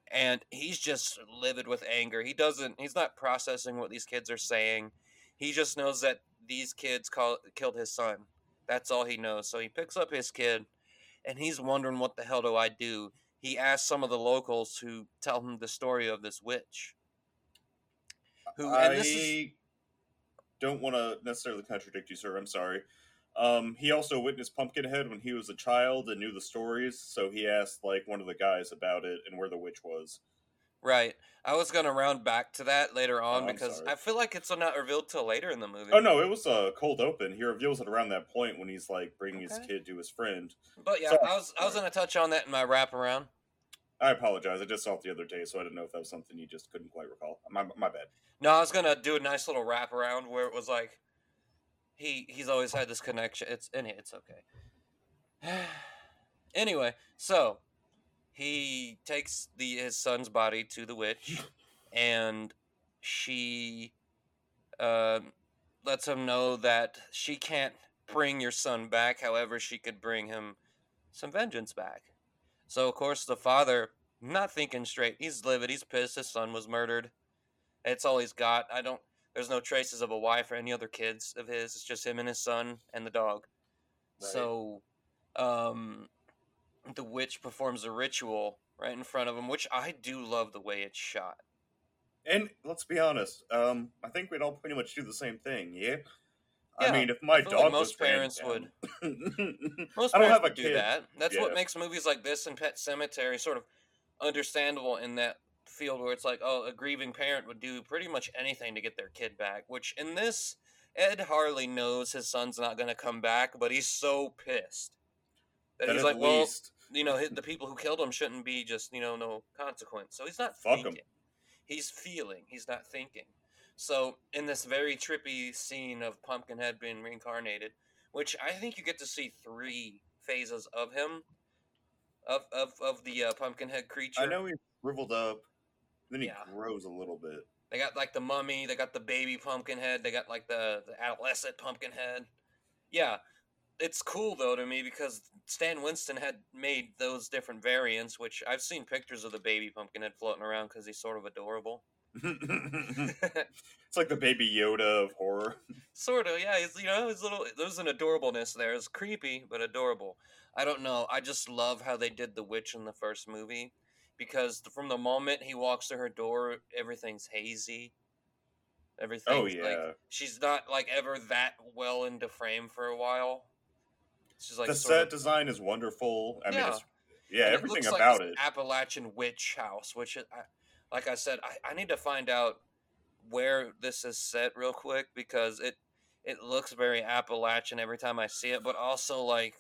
and he's just livid with anger. He doesn't, he's not processing what these kids are saying. He just knows that these kids call, killed his son. That's all he knows. So he picks up his kid, and he's wondering, what the hell do I do? He asks some of the locals who tell him the story of this witch. Who, I and this is... don't want to necessarily contradict you, sir. I'm sorry. Um, he also witnessed Pumpkinhead when he was a child and knew the stories, so he asked, like, one of the guys about it and where the witch was. Right. I was going to round back to that later on oh, because sorry. I feel like it's not revealed till later in the movie. Oh, no, it was a uh, cold open. He reveals it around that point when he's, like, bringing okay. his kid to his friend. But, yeah, so, I was I was going to touch on that in my wraparound. I apologize. I just saw it the other day, so I didn't know if that was something you just couldn't quite recall. My my bad. No, I was going to do a nice little wraparound where it was like, he he's always had this connection. It's it's okay. Anyway, so he takes the his son's body to the witch, and she uh, lets him know that she can't bring your son back. However, she could bring him some vengeance back. So, of course, the father, not thinking straight, he's livid, he's pissed, his son was murdered. It's all he's got. I don't, there's no traces of a wife or any other kids of his. It's just him and his son and the dog. Right. So, um, the witch performs a ritual right in front of him, which I do love the way it's shot. And let's be honest, um, I think we'd all pretty much do the same thing, yeah? Yeah, I mean, if my dog like most was parents would. Most I don't parents have a would do kid. That. That's yeah. what makes movies like this and Pet Sematary sort of understandable in that field where it's like, oh, a grieving parent would do pretty much anything to get their kid back. Which in this, Ed Harley knows his son's not going to come back, but he's so pissed that, that he's like, well, least. you know, the people who killed him shouldn't be just, you know, no consequence. So he's not Fuck thinking. Him. He's feeling. He's not thinking. So, in this very trippy scene of Pumpkinhead being reincarnated, which I think you get to see three phases of him, of of, of the uh, Pumpkinhead creature. I know he's shriveled up, then he yeah. grows a little bit. They got, like, the mummy, they got the baby Pumpkinhead, they got, like, the, the adolescent Pumpkinhead. Yeah, it's cool, though, to me, because Stan Winston had made those different variants, which I've seen pictures of the baby Pumpkinhead floating around because he's sort of adorable. It's like the baby Yoda of horror. Sort of, yeah. He's, you know, his little, there's an adorableness there. It's creepy, but adorable. I don't know. I just love how they did the witch in the first movie, because from the moment he walks to her door, everything's hazy. Everything's oh, yeah. like she's not like ever that well into frame for a while. She's like the set of, design is wonderful. I yeah. mean, it's, yeah, and everything it looks about like it. Appalachian witch house, which. I, Like I said, I, I need to find out where this is set real quick, because it, it looks very Appalachian every time I see it, but also, like,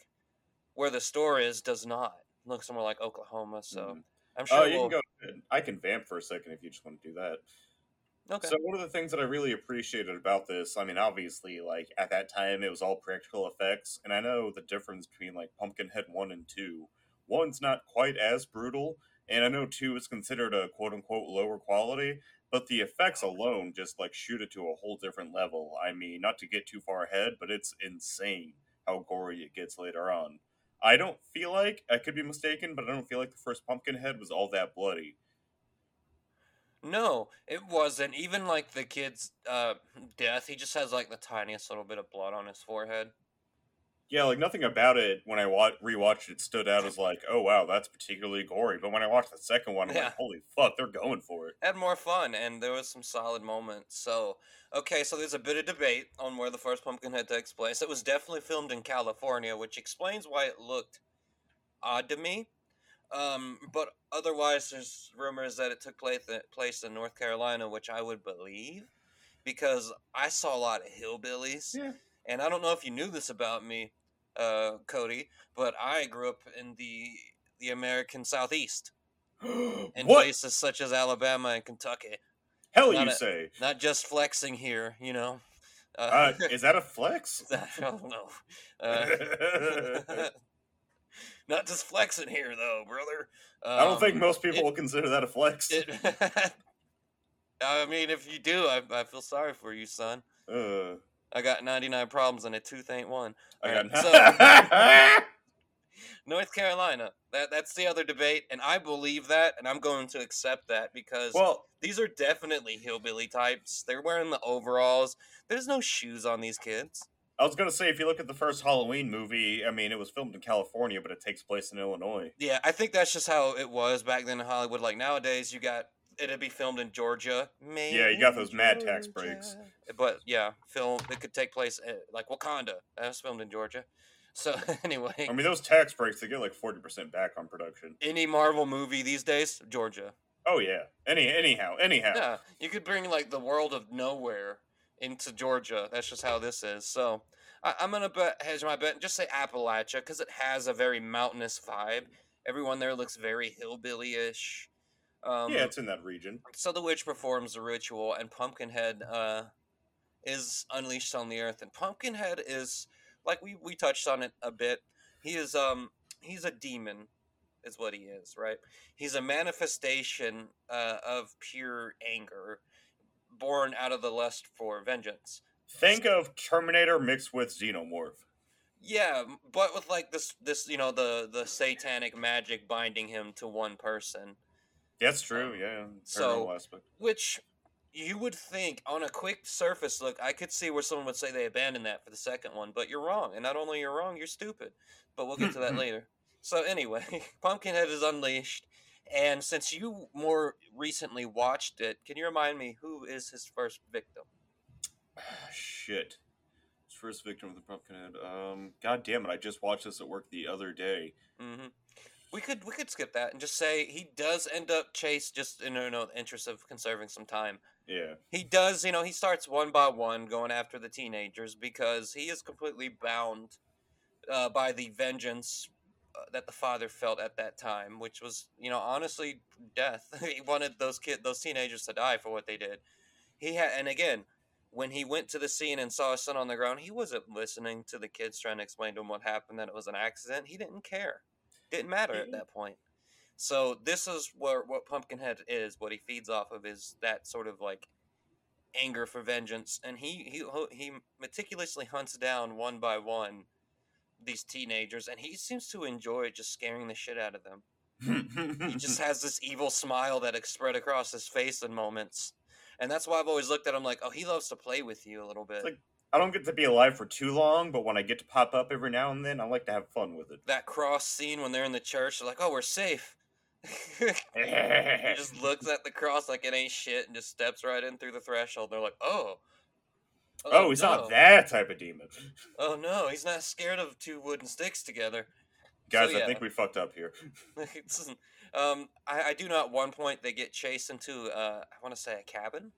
where the store is does not. It looks somewhere like Oklahoma, so mm-hmm. I'm sure Oh, you we'll... can go. I can vamp for a second if you just want to do that. Okay. So one of the things that I really appreciated about this, I mean, obviously, like, at that time, it was all practical effects, and I know the difference between, like, Pumpkinhead one and two. One's not quite as brutal, and I know two is considered a quote-unquote lower quality, but the effects alone just, like, shoot it to a whole different level. I mean, not to get too far ahead, but it's insane how gory it gets later on. I don't feel like, I could be mistaken, but I don't feel like the first Pumpkinhead was all that bloody. No, it wasn't. Even, like, the kid's uh, death, he just has, like, the tiniest little bit of blood on his forehead. Yeah, like, nothing about it, when I wa- rewatched it, stood out as like, oh, wow, that's particularly gory. But when I watched the second one, I'm yeah. like, holy fuck, they're going for it. Had more fun, and there was some solid moments. So, okay, so there's a bit of debate on where the first Pumpkinhead takes place. It was definitely filmed in California, which explains why it looked odd to me. Um, but otherwise, there's rumors that it took place, place in North Carolina, which I would believe, because I saw a lot of hillbillies. Yeah. And I don't know if you knew this about me, uh, Cody, but I grew up in the the American Southeast. In what? Places such as Alabama and Kentucky. Hell not you a, say. Not just flexing here, you know. Uh, uh, is that a flex? I don't know. Uh, not just flexing here, though, brother. Um, I don't think most people it, will consider that a flex. It, I mean, if you do, I, I feel sorry for you, son. Uh. I got ninety-nine problems and a tooth ain't one. All right, so, North Carolina, that, that's the other debate, and I believe that, and I'm going to accept that, because well, these are definitely hillbilly types. They're wearing the overalls. There's no shoes on these kids. I was going to say, if you look at the first Halloween movie, I mean, it was filmed in California, but it takes place in Illinois. Yeah, I think that's just how it was back then in Hollywood. Like, nowadays, you got... It'd be filmed in Georgia. Maybe yeah, you got those Georgia. Mad tax breaks. But yeah, film it could take place at, like Wakanda. That was filmed in Georgia. So anyway, I mean those tax breaks they get like forty percent back on production. Any Marvel movie these days, Georgia. Oh yeah. Any anyhow anyhow. Yeah, you could bring like the world of nowhere into Georgia. That's just how this is. So I, I'm gonna bet, hedge my bet and just say Appalachia because it has a very mountainous vibe. Everyone there looks very hillbilly-ish. Um, yeah, it's in that region. So the witch performs a ritual, and Pumpkinhead uh, is unleashed on the earth. And Pumpkinhead is, like we, we touched on it a bit, he is um he's a demon, is what he is, right? He's a manifestation uh, of pure anger, born out of the lust for vengeance. Think of Terminator mixed with Xenomorph. Yeah, but with like this, this you know, the, the satanic magic binding him to one person. That's true, um, yeah. So, aspect. Which you would think on a quick surface look, I could see where someone would say they abandoned that for the second one, but you're wrong. And not only you're wrong, you're stupid. But we'll get to that later. So anyway, Pumpkinhead is unleashed. And since you more recently watched it, can you remind me who is his first victim? Oh, shit. His first victim of the Pumpkinhead. Um, God damn it, I just watched this at work the other day. Mm-hmm. We could we could skip that and just say he does end up chased just in you know, the interest of conserving some time. Yeah. He does, you know, he starts one by one going after the teenagers because he is completely bound uh, by the vengeance that the father felt at that time, which was, you know, honestly, death. He wanted those kid, those teenagers to die for what they did. He had, and again, when he went to the scene and saw his son on the ground, he wasn't listening to the kids trying to explain to him what happened, that it was an accident. He didn't care. Didn't matter at that point. So this is where what Pumpkinhead is. What he feeds off of is that sort of like anger for vengeance, and he he he meticulously hunts down one by one these teenagers, and he seems to enjoy just scaring the shit out of them. He just has this evil smile that is spread across his face in moments, and that's why I've always looked at him like, oh, he loves to play with you a little bit. It's like, I don't get to be alive for too long, but when I get to pop up every now and then, I like to have fun with it. That cross scene when they're in the church, they're like, oh, we're safe. He just looks at the cross like it ain't shit and just steps right in through the threshold. They're like, oh. Oh, oh, he's no. not that type of demon. Oh, no, he's not scared of two wooden sticks together. Guys, so, yeah. I think we fucked up here. um, I, I do know at one point they get chased into, uh, I want to say, a cabin?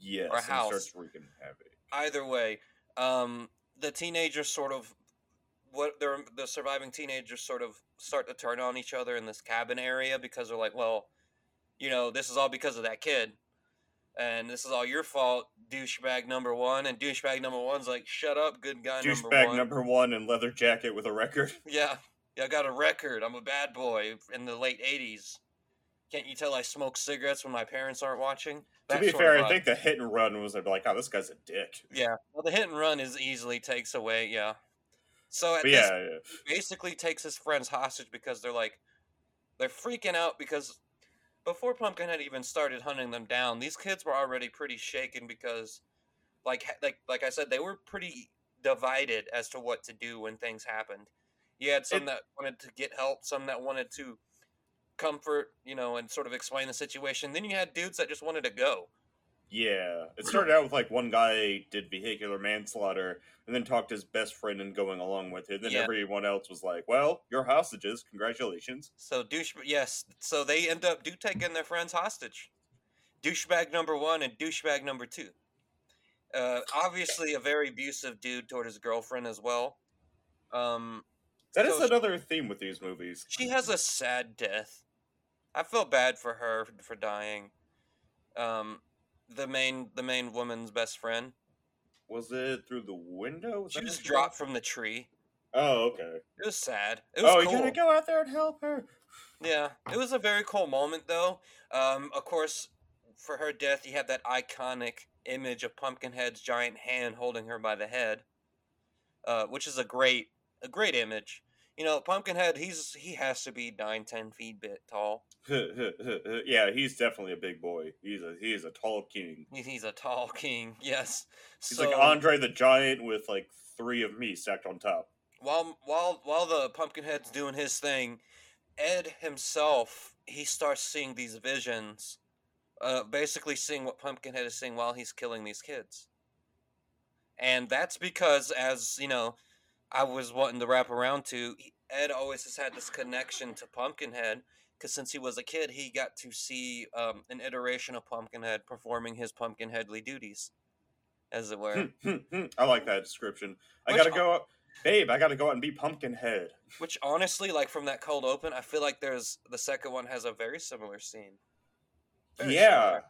Yes, or a house. Starts wreaking havoc. Either way, um, the teenagers sort of, what they're, the surviving teenagers sort of start to turn on each other in this cabin area because they're like, well, you know, this is all because of that kid. And this is all your fault, douchebag number one. And douchebag number one's like, shut up, good guy douchebag number one. Douchebag number one in leather jacket with a record. Yeah. yeah, I got a record. I'm a bad boy in the late eighties. Can't you tell I smoke cigarettes when my parents aren't watching? That to be fair, I think the hit and run was like, oh, this guy's a dick. Yeah, well, the hit and run is easily takes away, yeah. So at this, yeah, yeah. basically takes his friends hostage because they're like, they're freaking out because... Before Pumpkinhead even started hunting them down, these kids were already pretty shaken because, like like, like I said, they were pretty divided as to what to do when things happened. You had some it, that wanted to get help, some that wanted to comfort, you know, and sort of explain the situation. Then you had dudes that just wanted to go. Yeah. It started out with, like, one guy did vehicular manslaughter and then talked to his best friend and going along with it. Then yeah. everyone else was like, well, you're hostages. Congratulations. So, douche, yes. So they end up do taking their friends hostage. Douchebag number one and douchebag number two. Uh, obviously a very abusive dude toward his girlfriend as well. Um, that so is another she, theme with these movies. She has a sad death. I feel bad for her for dying. Um... The main the main woman's best friend. Was it through the window? Was she was dropped from the tree. Oh, okay. It was sad. It was oh, cool. You gotta go out there and help her. Yeah. It was a very cool moment, though. Um, of course, for her death, you have that iconic image of Pumpkinhead's giant hand holding her by the head, uh, which is a great a great image. You know, Pumpkinhead, he's he has to be nine, ten feet bit tall. Yeah, he's definitely a big boy. He's a he's a tall king. He's a tall king. Yes, he's so, like Andre the Giant with like three of me stacked on top. While while while the Pumpkinhead's doing his thing, Ed himself he starts seeing these visions, uh, basically seeing what Pumpkinhead is seeing while he's killing these kids. And that's because, as you know. I was wanting to wrap around to, Ed always has had this connection to Pumpkinhead, because since he was a kid, he got to see um, an iteration of Pumpkinhead performing his Pumpkinheadly duties, as it were. I like that description. Which I gotta go up, babe, I gotta go out and be Pumpkinhead. Which honestly, like from that cold open, I feel like there's the second one has a very similar scene. Very yeah. Similar.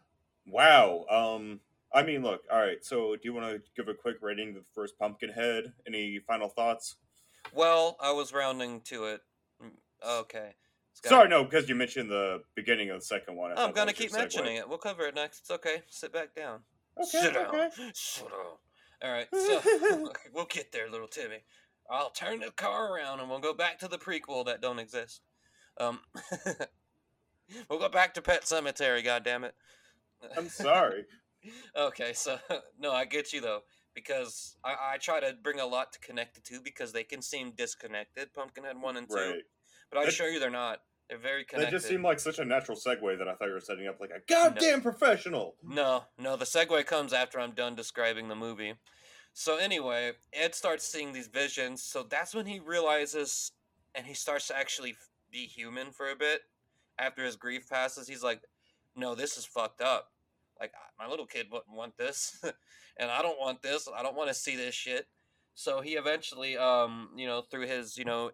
Wow. Um, I mean, look, all right, so do you want to give a quick rating of the first Pumpkinhead? Any final thoughts? Well, I was rounding to it. Okay. Sorry, no, because you mentioned the beginning of the second one. I I'm going to keep mentioning it. We'll cover it next. It's okay. Sit back down. Okay, Sit down. Okay. Sit down. All right, so we'll get there, little Timmy. I'll turn the car around and we'll go back to the prequel that don't exist. Um, We'll go back to Pet Sematary, goddammit. I'm sorry. Okay, so, no, I get you, though, because I, I try to bring a lot to connect the two because they can seem disconnected, Pumpkinhead one and two. Right. But I assure you they're not. They're very connected. They just seemed like such a natural segue that I thought you were setting up like a goddamn no. professional. No, no, the segue comes after I'm done describing the movie. So anyway, Ed starts seeing these visions, so that's when he realizes, and he starts to actually be human for a bit. After his grief passes, he's like, no, this is fucked up. Like, my little kid wouldn't want this, and I don't want this, I don't want to see this shit. So he eventually, um, you know, through his, you know,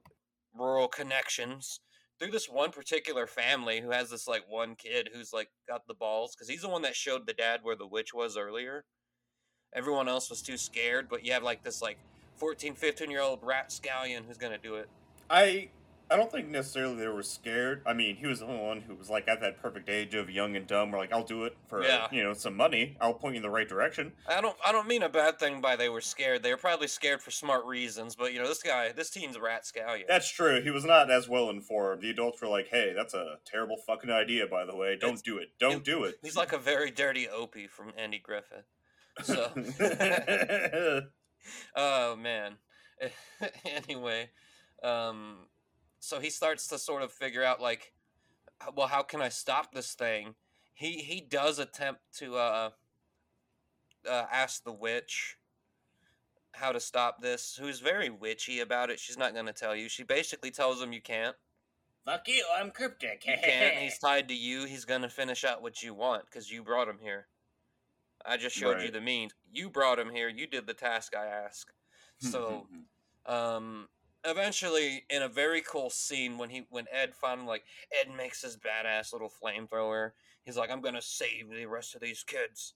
rural connections, through this one particular family who has this, like, one kid who's, like, got the balls, because he's the one that showed the dad where the witch was earlier. Everyone else was too scared, but you have, like, this, like, fourteen, fifteen-year-old rapscallion who's going to do it. I... I don't think necessarily they were scared. I mean, he was the only one who was like at that perfect age of young and dumb. We're like, I'll do it for yeah. you know some money. I'll point you in the right direction. I don't. I don't mean a bad thing by they were scared. They were probably scared for smart reasons. But you know, this guy, this teen's a rat scallion. That's true. He was not as well informed. The adults were like, "Hey, that's a terrible fucking idea. By the way, don't it's, do it. Don't it, do it." He's like a very dirty Opie from Andy Griffith. So, oh man. Anyway, um. So he starts to sort of figure out, like, well, how can I stop this thing? He he does attempt to uh, uh, ask the witch how to stop this, who's very witchy about it. She's not going to tell you. She basically tells him you can't. Fuck you, I'm cryptic. You can't. He's tied to you. He's going to finish out what you want because you brought him here. I just showed right. you the means. You brought him here. You did the task I asked. So, um... eventually, in a very cool scene, when he when Ed finally, like, Ed makes his badass little flamethrower, he's like, I'm going to save the rest of these kids,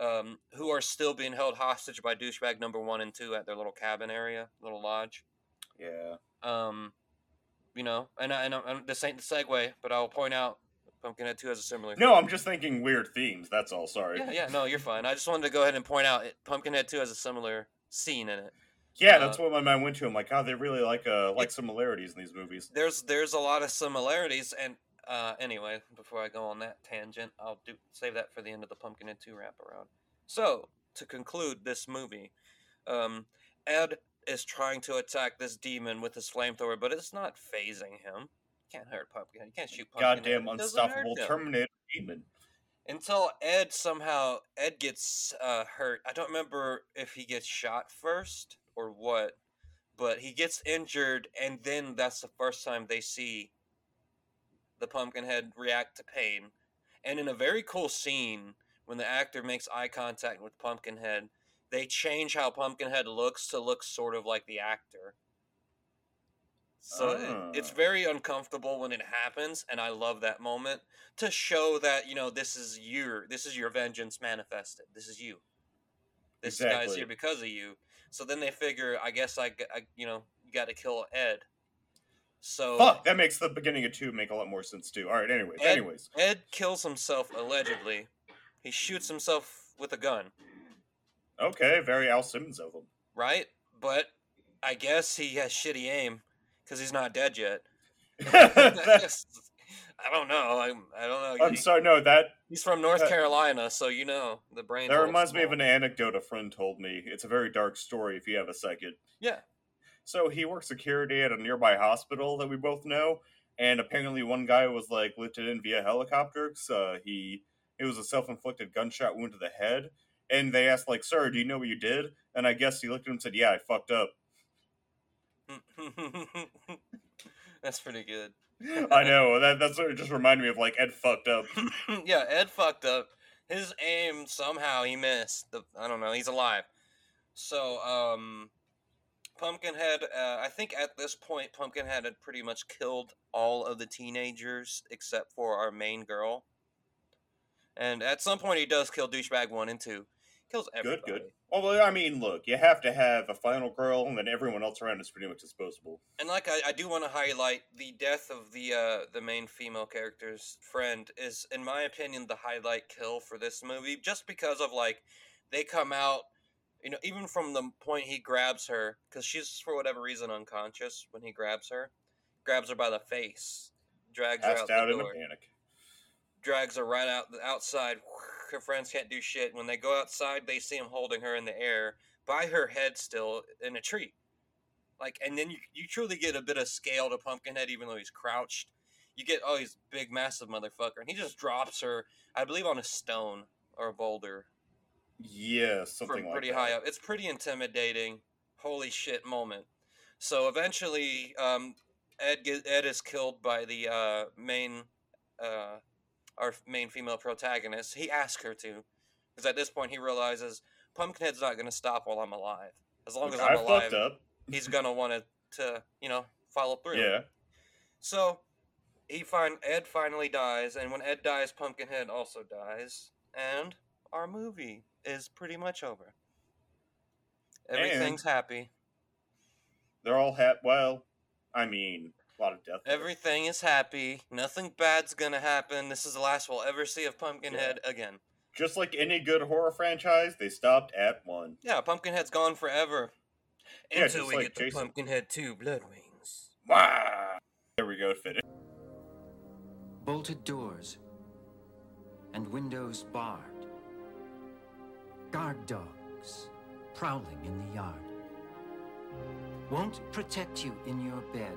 um, who are still being held hostage by douchebag number one and two at their little cabin area, little lodge. Yeah. Um, you know, and, I, and, I, and this ain't the segue, but I'll point out Pumpkinhead two has a similar theme. No, I'm just thinking weird themes, that's all, sorry. Yeah, yeah, no, you're fine. I just wanted to go ahead and point out it, Pumpkinhead two has a similar scene in it. Yeah, that's what my mind went to. I'm like, God, they really like uh, like similarities in these movies. There's there's a lot of similarities, and uh, anyway, before I go on that tangent, I'll do save that for the end of the Pumpkinhead two wraparound. So, to conclude this movie, um, Ed is trying to attack this demon with his flamethrower, but it's not phasing him. Can't hurt Pumpkinhead. You can't shoot Pumpkinhead. Goddamn unstoppable Terminator demon. Until Ed somehow, Ed gets uh, hurt. I don't remember if he gets shot first. Or what, but he gets injured, and then that's the first time they see the Pumpkinhead react to pain. And in a very cool scene, when the actor makes eye contact with Pumpkinhead, they change how Pumpkinhead looks to look sort of like the actor. So uh. it, it's very uncomfortable when it happens, and I love that moment to show that, you know, this is your this is your vengeance manifested. This is you. This exactly. guy's here because of you. So then they figure, I guess I, I you know, got to kill Ed. So fuck, that makes the beginning of two make a lot more sense too. All right, anyways, Ed, anyways. Ed kills himself allegedly. He shoots himself with a gun. Okay, very Al Simmons of him. Right, but I guess he has shitty aim because he's not dead yet. That's... I don't know. I'm, I don't know. I'm he, sorry. No, that he's from North uh, Carolina, so you know the brain. That reminds me of an anecdote a friend told me. It's a very dark story. If you have a second, yeah. So he works security at a nearby hospital that we both know, and apparently one guy was like lifted in via helicopter. So he it was a self-inflicted gunshot wound to the head, and they asked like, "Sir, do you know what you did?" And I guess he looked at him and said, "Yeah, I fucked up." That's pretty good. I know, that that's what it just reminded me of, like, Ed fucked up. Yeah, Ed fucked up. His aim, somehow, he missed. The, I don't know, he's alive. So, um, Pumpkinhead, uh, I think at this point, Pumpkinhead had pretty much killed all of the teenagers except for our main girl. And at some point, he does kill Douchebag one and two. Kills everybody. Good, good. Well, I mean, look, you have to have a final girl, and then everyone else around is pretty much disposable. And, like, I, I do want to highlight the death of the uh, the main female character's friend is, in my opinion, the highlight kill for this movie, just because of, like, they come out, you know, even from the point he grabs her, because she's, for whatever reason, unconscious when he grabs her, grabs her by the face, drags her out, out the door. Passed out in a panic. Drags her right out outside. Her friends can't do shit. When they go outside, they see him holding her in the air by her head still in a tree. Like, and then you, you truly get a bit of scale to Pumpkinhead, even though he's crouched. You get, oh, he's a big, massive motherfucker. And he just drops her, I believe, on a stone or a boulder. Yeah, something like pretty that. Pretty high up. It's pretty intimidating. Holy shit moment. So eventually, um, Ed, Ed is killed by the uh, main... Uh, our main female protagonist. He asks her to, because at this point he realizes Pumpkinhead's not going to stop while I'm alive. As long as I'm I alive, up. He's going to want to, you know, follow through. Yeah. So he find Ed finally dies, and when Ed dies, Pumpkinhead also dies, and our movie is pretty much over. Everything's and happy. They're all happy. Well, I mean. A lot of death. Everything is happy. Nothing bad's gonna happen. This is the last we'll ever see of Pumpkinhead yeah. again. Just like any good horror franchise, they stopped at one. Yeah, Pumpkinhead's gone forever. Yeah, until we like get Jason. To Pumpkinhead two, Blood Wings. Wow. There we go, finish. Bolted doors and windows barred. Guard dogs prowling in the yard. Won't protect you in your bed.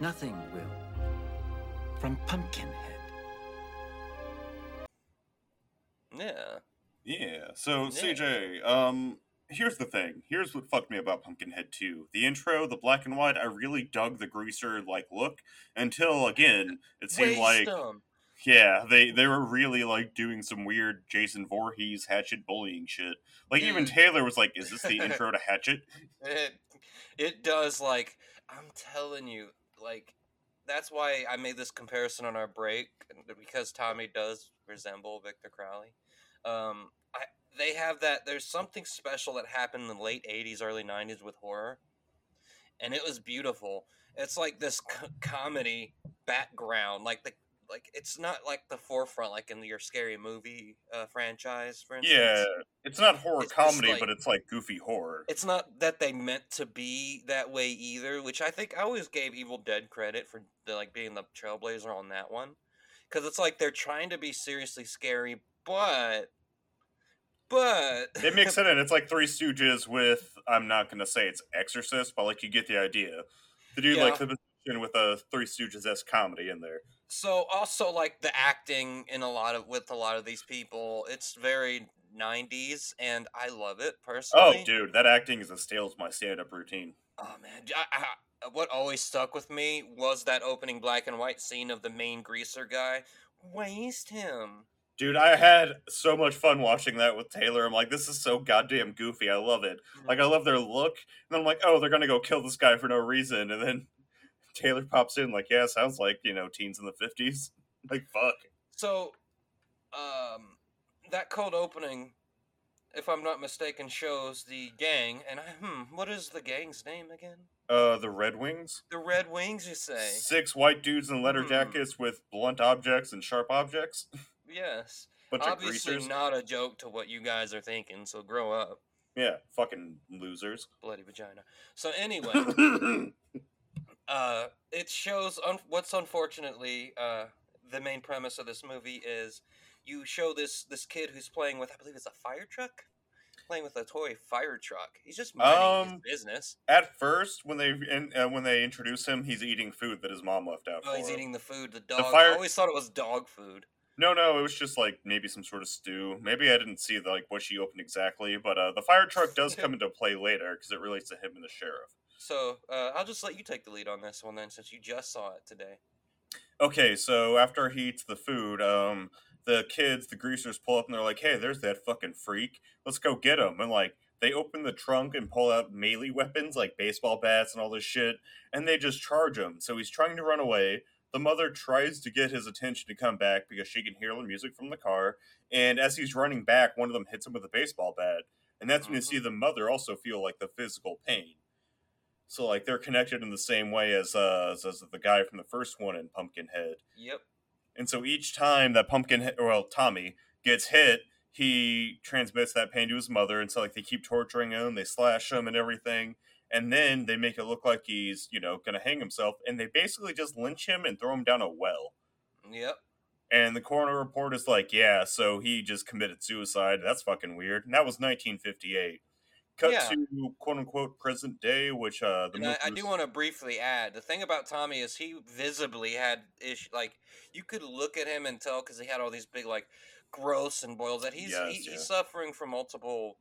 Nothing will. From Pumpkinhead. Yeah. Yeah. So, yeah. C J, um, here's the thing. Here's what fucked me about Pumpkinhead two. The intro, the black and white, I really dug the greaser-like look until, again, it seemed Waste like... Them. Yeah, they, they were really, like, doing some weird Jason Voorhees hatchet bullying shit. Like, mm. even Taylor was like, is this the intro to Hatchet? It, it does, like, I'm telling you, like, that's why I made this comparison on our break, because Tommy does resemble Victor Crowley. Um, I, they have that, there's something special that happened in the late eighties, early nineties with horror, and it was beautiful. It's like this co- comedy background, like the like it's not like the forefront, like in your Scary Movie uh, franchise, for instance. Yeah, it's not horror it's comedy, like, but it's like goofy horror. It's not that they meant to be that way either, which I think I always gave Evil Dead credit for, the, like, being the trailblazer on that one. Because it's like they're trying to be seriously scary, but... But... they mix it in. It's like Three Stooges with, I'm not going to say it's Exorcist, but, like, you get the idea. They do, yeah. like, the position with a Three Stooges-esque comedy in there. So also, like, the acting in a lot of with a lot of these people, it's very nineties, and I love it personally. Oh, dude, that acting is as stale as my stand-up routine. Oh man, I, I, what always stuck with me was that opening black and white scene of the main greaser guy. Waste him, dude. I had so much fun watching that with Taylor. I'm like, this is so goddamn goofy. I love it. Like, I love their look, and I'm like, oh, they're gonna go kill this guy for no reason, and then Taylor pops in like, yeah, sounds like, you know, teens in the fifties. Like, fuck. So, um, that cold opening, if I'm not mistaken, shows the gang. And, I, hmm, what is the gang's name again? Uh, the Red Wings. The Red Wings, you say? Six white dudes in leather hmm. jackets with blunt objects and sharp objects. Yes. Bunch Obviously of greasers. Not a joke to what you guys are thinking, so grow up. Yeah, fucking losers. Bloody vagina. So, anyway... Uh, it shows un- what's unfortunately uh, the main premise of this movie is you show this this kid who's playing with, I believe it's a fire truck, playing with a toy fire truck. He's just minding um, his business. At first, when they in, uh, when they introduce him, he's eating food that his mom left out. Oh, for he's him. eating the food. The dog. The fire... I always thought it was dog food. No, no, it was just like maybe some sort of stew. Maybe I didn't see the, like what she opened exactly, but uh, the fire truck does come into play later because it relates to him and the sheriff. So, uh, I'll just let you take the lead on this one then, since you just saw it today. Okay, so after he eats the food, um, the kids, the greasers, pull up and they're like, hey, there's that fucking freak. Let's go get him. And, like, They open the trunk and pull out melee weapons like baseball bats and all this shit, and they just charge him. So he's trying to run away. The mother tries to get his attention to come back because she can hear the music from the car. And as he's running back, one of them hits him with a baseball bat. And that's when you see the mother also feel like the physical pain. So like they're connected in the same way as uh, as, as the guy from the first one in Pumpkinhead. Yep. And so each time that Pumpkinhead, well, Tommy gets hit, he transmits that pain to his mother, and so like they keep torturing him, they slash him and everything, and then they make it look like he's, you know, gonna hang himself, and they basically just lynch him and throw him down a well. Yep. And the coroner report is like, yeah, so he just committed suicide. That's fucking weird. And that was nineteen fifty-eight. Cut yeah. to quote-unquote present day, which uh, the and movie I, I was... do want to briefly add, the thing about Tommy is he visibly had issues. Like, you could look at him and tell, because he had all these big, like, gross and boils, that he's, yes, he, yeah. he's suffering from multiple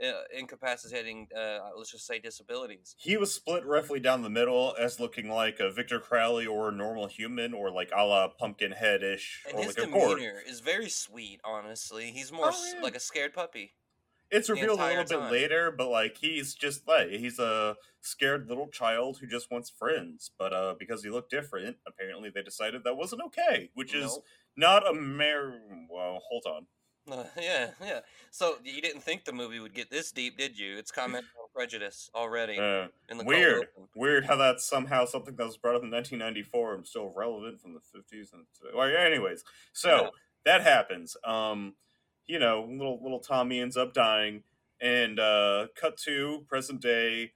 uh, incapacitating, uh, let's just say, disabilities. He was split roughly down the middle as looking like a Victor Crowley or a normal human, or like a la Pumpkinhead-ish. And or his like demeanor is very sweet, honestly. He's more oh, yeah. like a scared puppy. It's revealed a little time. bit later, but, like, he's just, like, he's a scared little child who just wants friends. But uh, because he looked different, apparently they decided that wasn't okay, which nope. is not a mer... Well, hold on. Uh, yeah, yeah. So, you didn't think the movie would get this deep, did you? It's comment on prejudice already. Uh, in the weird. Weird how that's somehow something that was brought up in nineteen ninety-four and still relevant from the fifties. And well, anyways, so, yeah. that happens. Um... You know, little little Tommy ends up dying, and uh, cut to present day,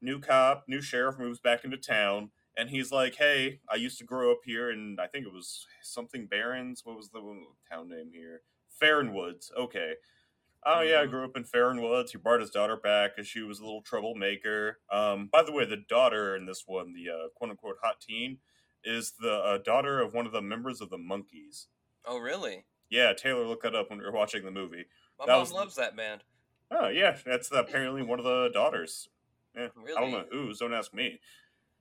new cop, new sheriff moves back into town, and he's like, hey, I used to grow up here, and I think it was something Barrens, what was the town name here? Farronwoods, okay. Oh yeah, I grew up in Farronwoods. He brought his daughter back because she was a little troublemaker. Um, by the way, the daughter in this one, the uh, quote-unquote hot teen, is the uh, daughter of one of the members of the Monkees. Oh, really? Yeah, Taylor looked that up when we were watching the movie. My that mom was... loves that band. Oh, yeah. That's apparently one of the daughters. Eh, really? I don't know who's. Don't ask me.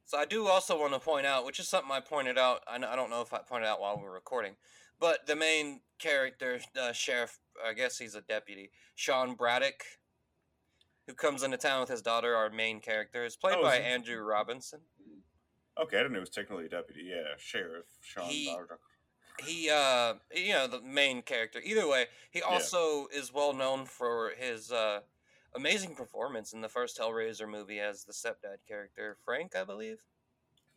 So I do also want to point out, which is something I pointed out. I don't know if I pointed out while we were recording. But the main character, uh, Sheriff, I guess he's a deputy, Sean Braddock, who comes into town with his daughter, our main character, is played oh, by is Andrew Robinson. Okay, I didn't know he was technically a deputy. Yeah, Sheriff Sean he... Braddock. He, uh, you know, the main character. Either way, he also yeah. is well known for his uh, amazing performance in the first Hellraiser movie as the stepdad character, Frank, I believe.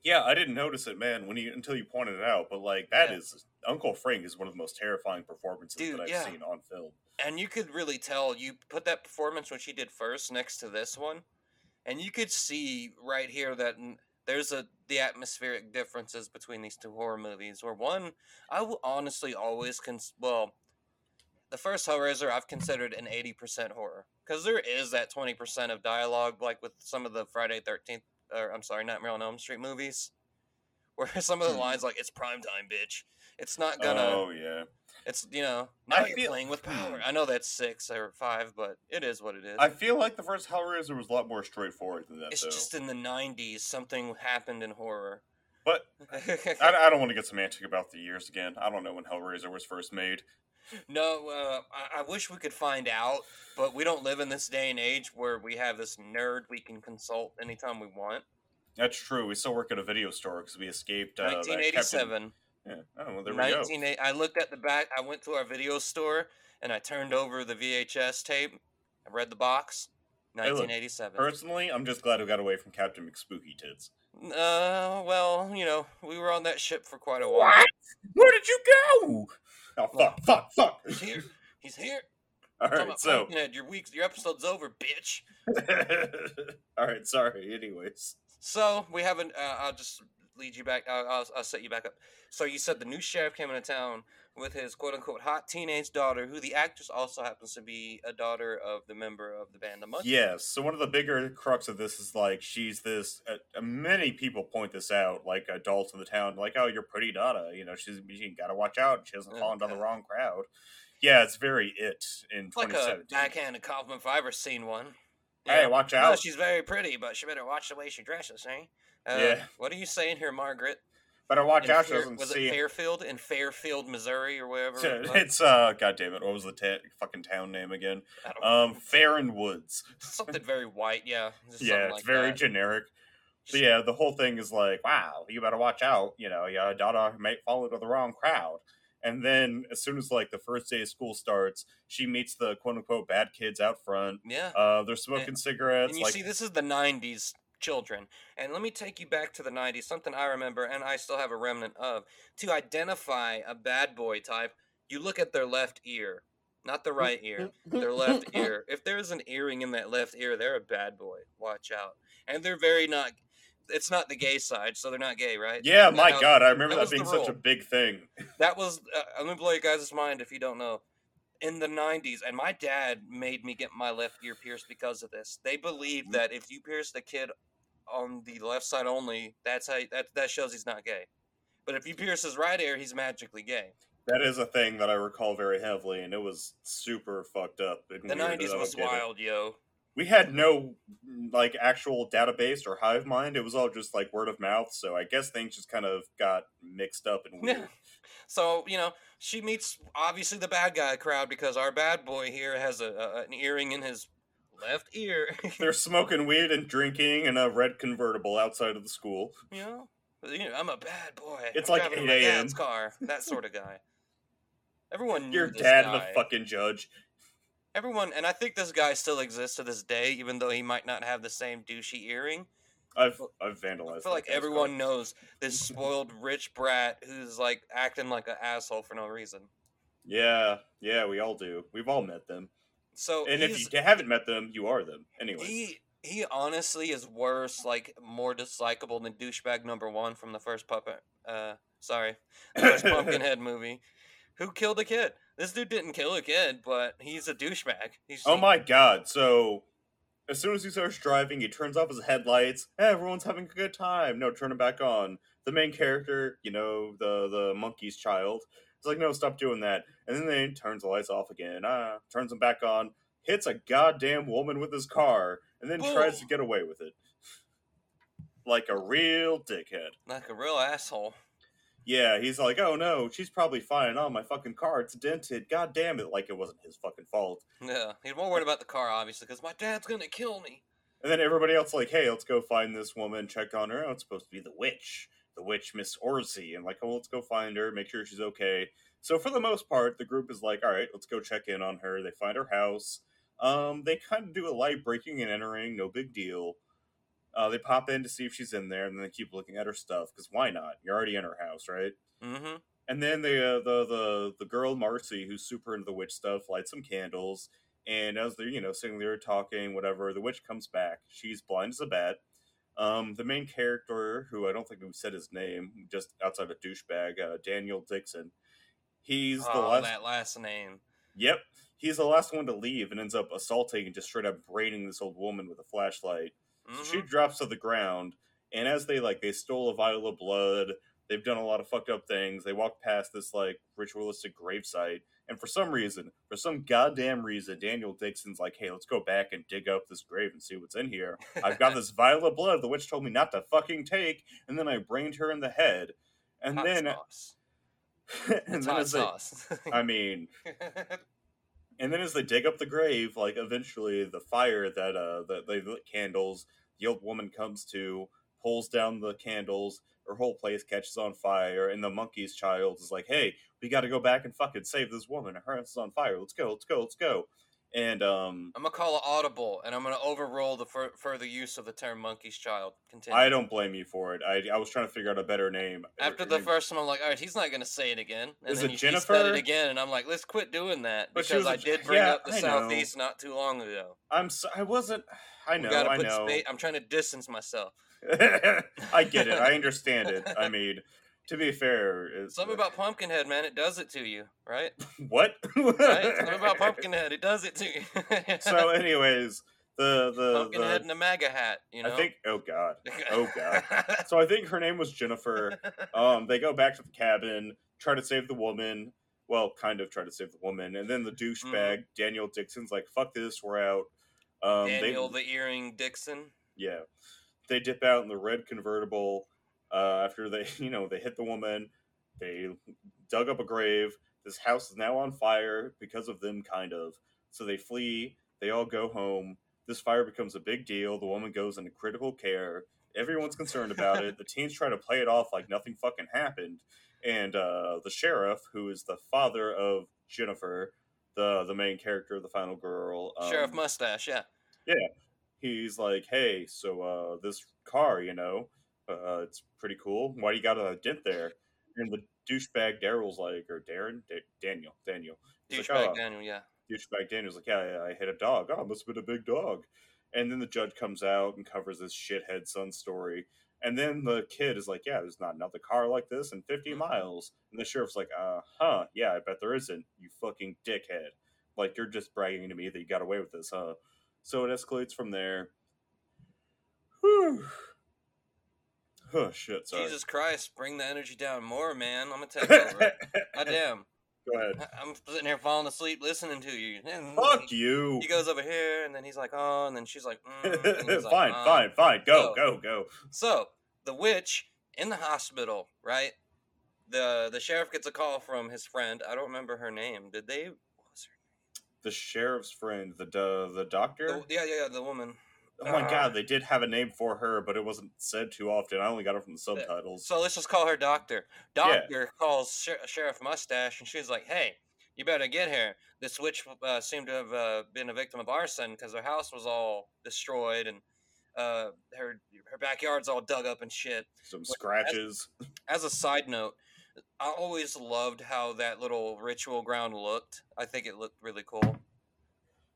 Yeah, I didn't notice it, man, when you until you pointed it out. But like that yeah. is Uncle Frank is one of the most terrifying performances Dude, that I've yeah. seen on film. And you could really tell. You put that performance which he did first next to this one, and you could see right here that. There's a the atmospheric differences between these two horror movies. Where one, I will honestly always cons well, the first Hellraiser I've considered an eighty percent horror because there is that twenty percent of dialogue, like with some of the Friday Thirteenth, or I'm sorry, Nightmare on Elm Street movies, where some of the lines like "It's prime time, bitch." It's not gonna. Oh yeah. It's, you know, now I you're feel, playing with power. I know that's six or five, but it is what it is. I feel like the first Hellraiser was a lot more straightforward than that, It's though. Just in the nineties, something happened in horror. But I, I don't want to get semantic about the years again. I don't know when Hellraiser was first made. No, uh, I, I wish we could find out, but we don't live in this day and age where we have this nerd we can consult anytime we want. That's true. We still work at a video store because we escaped uh, nineteen eighty-seven. That Captain... Yeah. Oh, well, there we go. I looked at the back. I went to our video store and I turned over the V H S tape. I read the box. nineteen eighty-seven. Hey, look, personally, I'm just glad we got away from Captain McSpooky Tits. Uh, well, you know, we were on that ship for quite a while. What? Where did you go? Oh, fuck, oh. fuck, fuck. He's here. He's here. All right, so your week's your episode's over, bitch. All right, sorry. Anyways, so we haven't. Uh, I'll just. lead you back, I'll, I'll, I'll set you back up. So you said the new sheriff came into town with his quote-unquote hot teenage daughter, who the actress also happens to be a daughter of the member of the band The Monkees. Yes, so one of the bigger crux of this is, like, she's this, uh, many people point this out, like adults in the town, like, oh, you're pretty daughter, you know, she's she gotta watch out, she doesn't fall into okay. the wrong crowd. Yeah, it's very It in it's twenty seventeen. Like a backhand of Kaufman if I've ever seen one. Yeah. Hey, watch out. No, she's very pretty, but she better watch the way she dresses, eh? Uh, yeah. What are you saying here, Margaret? Better watch out Fair, and was see. Was it Fairfield in Fairfield, Missouri, or wherever? It it's uh, God damn it! What was the ta- fucking town name again? Um, Fair and Woods. Something very white, yeah. Just yeah, it's like very that. generic. But yeah, the whole thing is like, wow, you better watch out. You know, your daughter might fall into the wrong crowd. And then as soon as like the first day of school starts, she meets the quote unquote bad kids out front. Yeah, uh, they're smoking and, cigarettes. And you like, see, this is the nineties children. And let me take you back to the nineties. Something I remember, and I still have a remnant of, to identify a bad boy type. You look at their left ear, not the right ear. Their left ear. If there's an earring in that left ear, they're a bad boy. Watch out. And they're very not. It's not the gay side, so they're not gay, right? Yeah, my now, God, I remember that, that being such a big thing. That was, uh, I'm going to blow your guys' mind if you don't know. In the nineties, and my dad made me get my left ear pierced because of this. They believed that if you pierce the kid on the left side only, that's how that that shows he's not gay. But if you pierce his right ear, he's magically gay. That is a thing that I recall very heavily, and it was super fucked up. The nineties was wild, it. yo. We had no, like, actual database or hive mind. It was all just, like, word of mouth. So I guess things just kind of got mixed up and weird. Yeah. So, you know, she meets, obviously, the bad guy crowd because our bad boy here has a, a an earring in his left ear. They're smoking weed and drinking in a red convertible outside of the school. Yeah. You know, I'm a bad boy. It's I'm like eight a m. My dad's car. That sort of guy. Everyone knew Your this dad guy. And the fucking judge. Everyone, and I think this guy still exists to this day, even though he might not have the same douchey earring. I've I've vandalized. I feel like everyone knows this spoiled rich brat who's like acting like an asshole for no reason. Yeah, yeah, we all do. We've all met them. So, and if you haven't met them, you are them. Anyway, he he honestly is worse, like more dislikable than douchebag number one from the first puppet. Uh, sorry, the first Pumpkinhead movie. Who killed a kid? This dude didn't kill a kid, but he's a douchebag. He's oh my god, so as soon as he starts driving, he turns off his headlights. Hey, everyone's having a good time. No, turn it back on. The main character, you know, the, the monkey's child, it's like, no, stop doing that. And then they turns the lights off again. Ah, turns them back on. Hits a goddamn woman with his car. And then Boom. tries to get away with it. Like a real dickhead. Like a real asshole. Yeah, he's like, oh no, she's probably fine. Oh, my fucking car, it's dented. God damn it. Like it wasn't his fucking fault. Yeah, he's more worried about the car, obviously, because my dad's gonna kill me. And then everybody else like, hey, let's go find this woman, check on her. Oh, it's supposed to be the witch. The witch, Miss Orsi. And like, oh, let's go find her, make sure she's okay. So for the most part, the group is like, all right, let's go check in on her. They find her house. Um, they kind of do a light breaking and entering, no big deal. Uh, they pop in to see if she's in there, and then they keep looking at her stuff, because why not? You're already in her house, right? Mm-hmm. And then they, uh, the the the girl, Marcy, who's super into the witch stuff, lights some candles, and as they're, you know, sitting there talking, whatever, the witch comes back. She's blind as a bat. Um, the main character, who I don't think we've said his name, just outside of douchebag, uh, Daniel Dixon, he's oh, the last... that last name. Yep. He's the last one to leave and ends up assaulting and just straight up braining this old woman with a flashlight. So she drops to the ground, and as they, like, they stole a vial of blood, they've done a lot of fucked up things, they walk past this, like, ritualistic gravesite, and for some reason, for some goddamn reason, Daniel Dixon's like, hey, let's go back and dig up this grave and see what's in here. I've got this vial of blood the witch told me not to fucking take, and then I brained her in the head. And hot then... Sauce. and then hot sauce. They, I mean... And then as they dig up the grave, like, eventually the fire that uh that they lit candles, the old woman comes to, pulls down the candles, her whole place catches on fire, and the monkey's child is like, hey, we gotta go back and fucking save this woman. Her house is on fire. Let's go, let's go, let's go. And, um... I'm gonna call it audible, and I'm gonna overrule the fur- further use of the term monkey's child. Continue. I don't blame you for it. I I was trying to figure out a better name. After the first one, I'm like, alright, he's not gonna say it again. And is then it you, Jennifer? He said it again, and I'm like, let's quit doing that, because I did bring yeah, up the I Southeast know. not too long ago. I'm so, I wasn't... I know, I know. Spa- I'm trying to distance myself. I get it. I understand it. I mean... To be fair, it's, something about Pumpkinhead, man, it does it to you, right? What? Right? Something about Pumpkinhead, it does it to you. So, anyways, the the Pumpkinhead the, in a MAGA hat, you know. I think. Oh god. Oh god. So I think her name was Jennifer. Um, they go back to the cabin, try to save the woman. Well, kind of try to save the woman, and then the douchebag mm. Daniel Dixon's like, "Fuck this, we're out." Um, Daniel they, the earring Dixon. Yeah, they dip out in the red convertible. Uh, after they, you know, they hit the woman, they dug up a grave. This house is now on fire because of them, kind of. So they flee. They all go home. This fire becomes a big deal. The woman goes into critical care. Everyone's concerned about it. The teens try to play it off like nothing fucking happened. And uh, the sheriff, who is the father of Jennifer, the the main character, the final girl. Um, Sheriff Mustache, yeah. Yeah. He's like, hey, so uh, this car, you know, uh, it's pretty cool. Why do you got a dent there? And the douchebag Daryl's like, or Darren? Da- Daniel. Daniel. Douchebag like, oh. Daniel, yeah. Douchebag Daniel's like, yeah, I hit a dog. Oh, it must have been a big dog. And then the judge comes out and covers this shithead son story. And then the kid is like, yeah, there's not another car like this in fifty miles. And the sheriff's like, uh huh, yeah, I bet there isn't, you fucking dickhead. Like, you're just bragging to me that you got away with this, huh? So it escalates from there. Whew. Oh, shit, sorry. Jesus Christ, bring the energy down more, man. I'm going to take over. Goddamn. Go ahead. I'm sitting here falling asleep listening to you. And Fuck he, you. He goes over here, and then he's like, oh, and then she's like, mm, and he's like fine, oh. fine, fine. Go, so, go, go. So, the witch in the hospital, right? The the sheriff gets a call from his friend. I don't remember her name. Did they? What was her name? The sheriff's friend, the uh, the doctor? The, yeah, yeah, yeah, the woman. Oh my uh, God, they did have a name for her, but it wasn't said too often. I only got it from the subtitles. So let's just call her Doctor. Doctor yeah. calls Sher- Sheriff Mustache, and she's like, hey, you better get here. This witch uh, seemed to have uh, been a victim of arson because her house was all destroyed, and uh, her her backyard's all dug up and shit. Some but scratches. As, as a side note, I always loved how that little ritual ground looked. I think it looked really cool.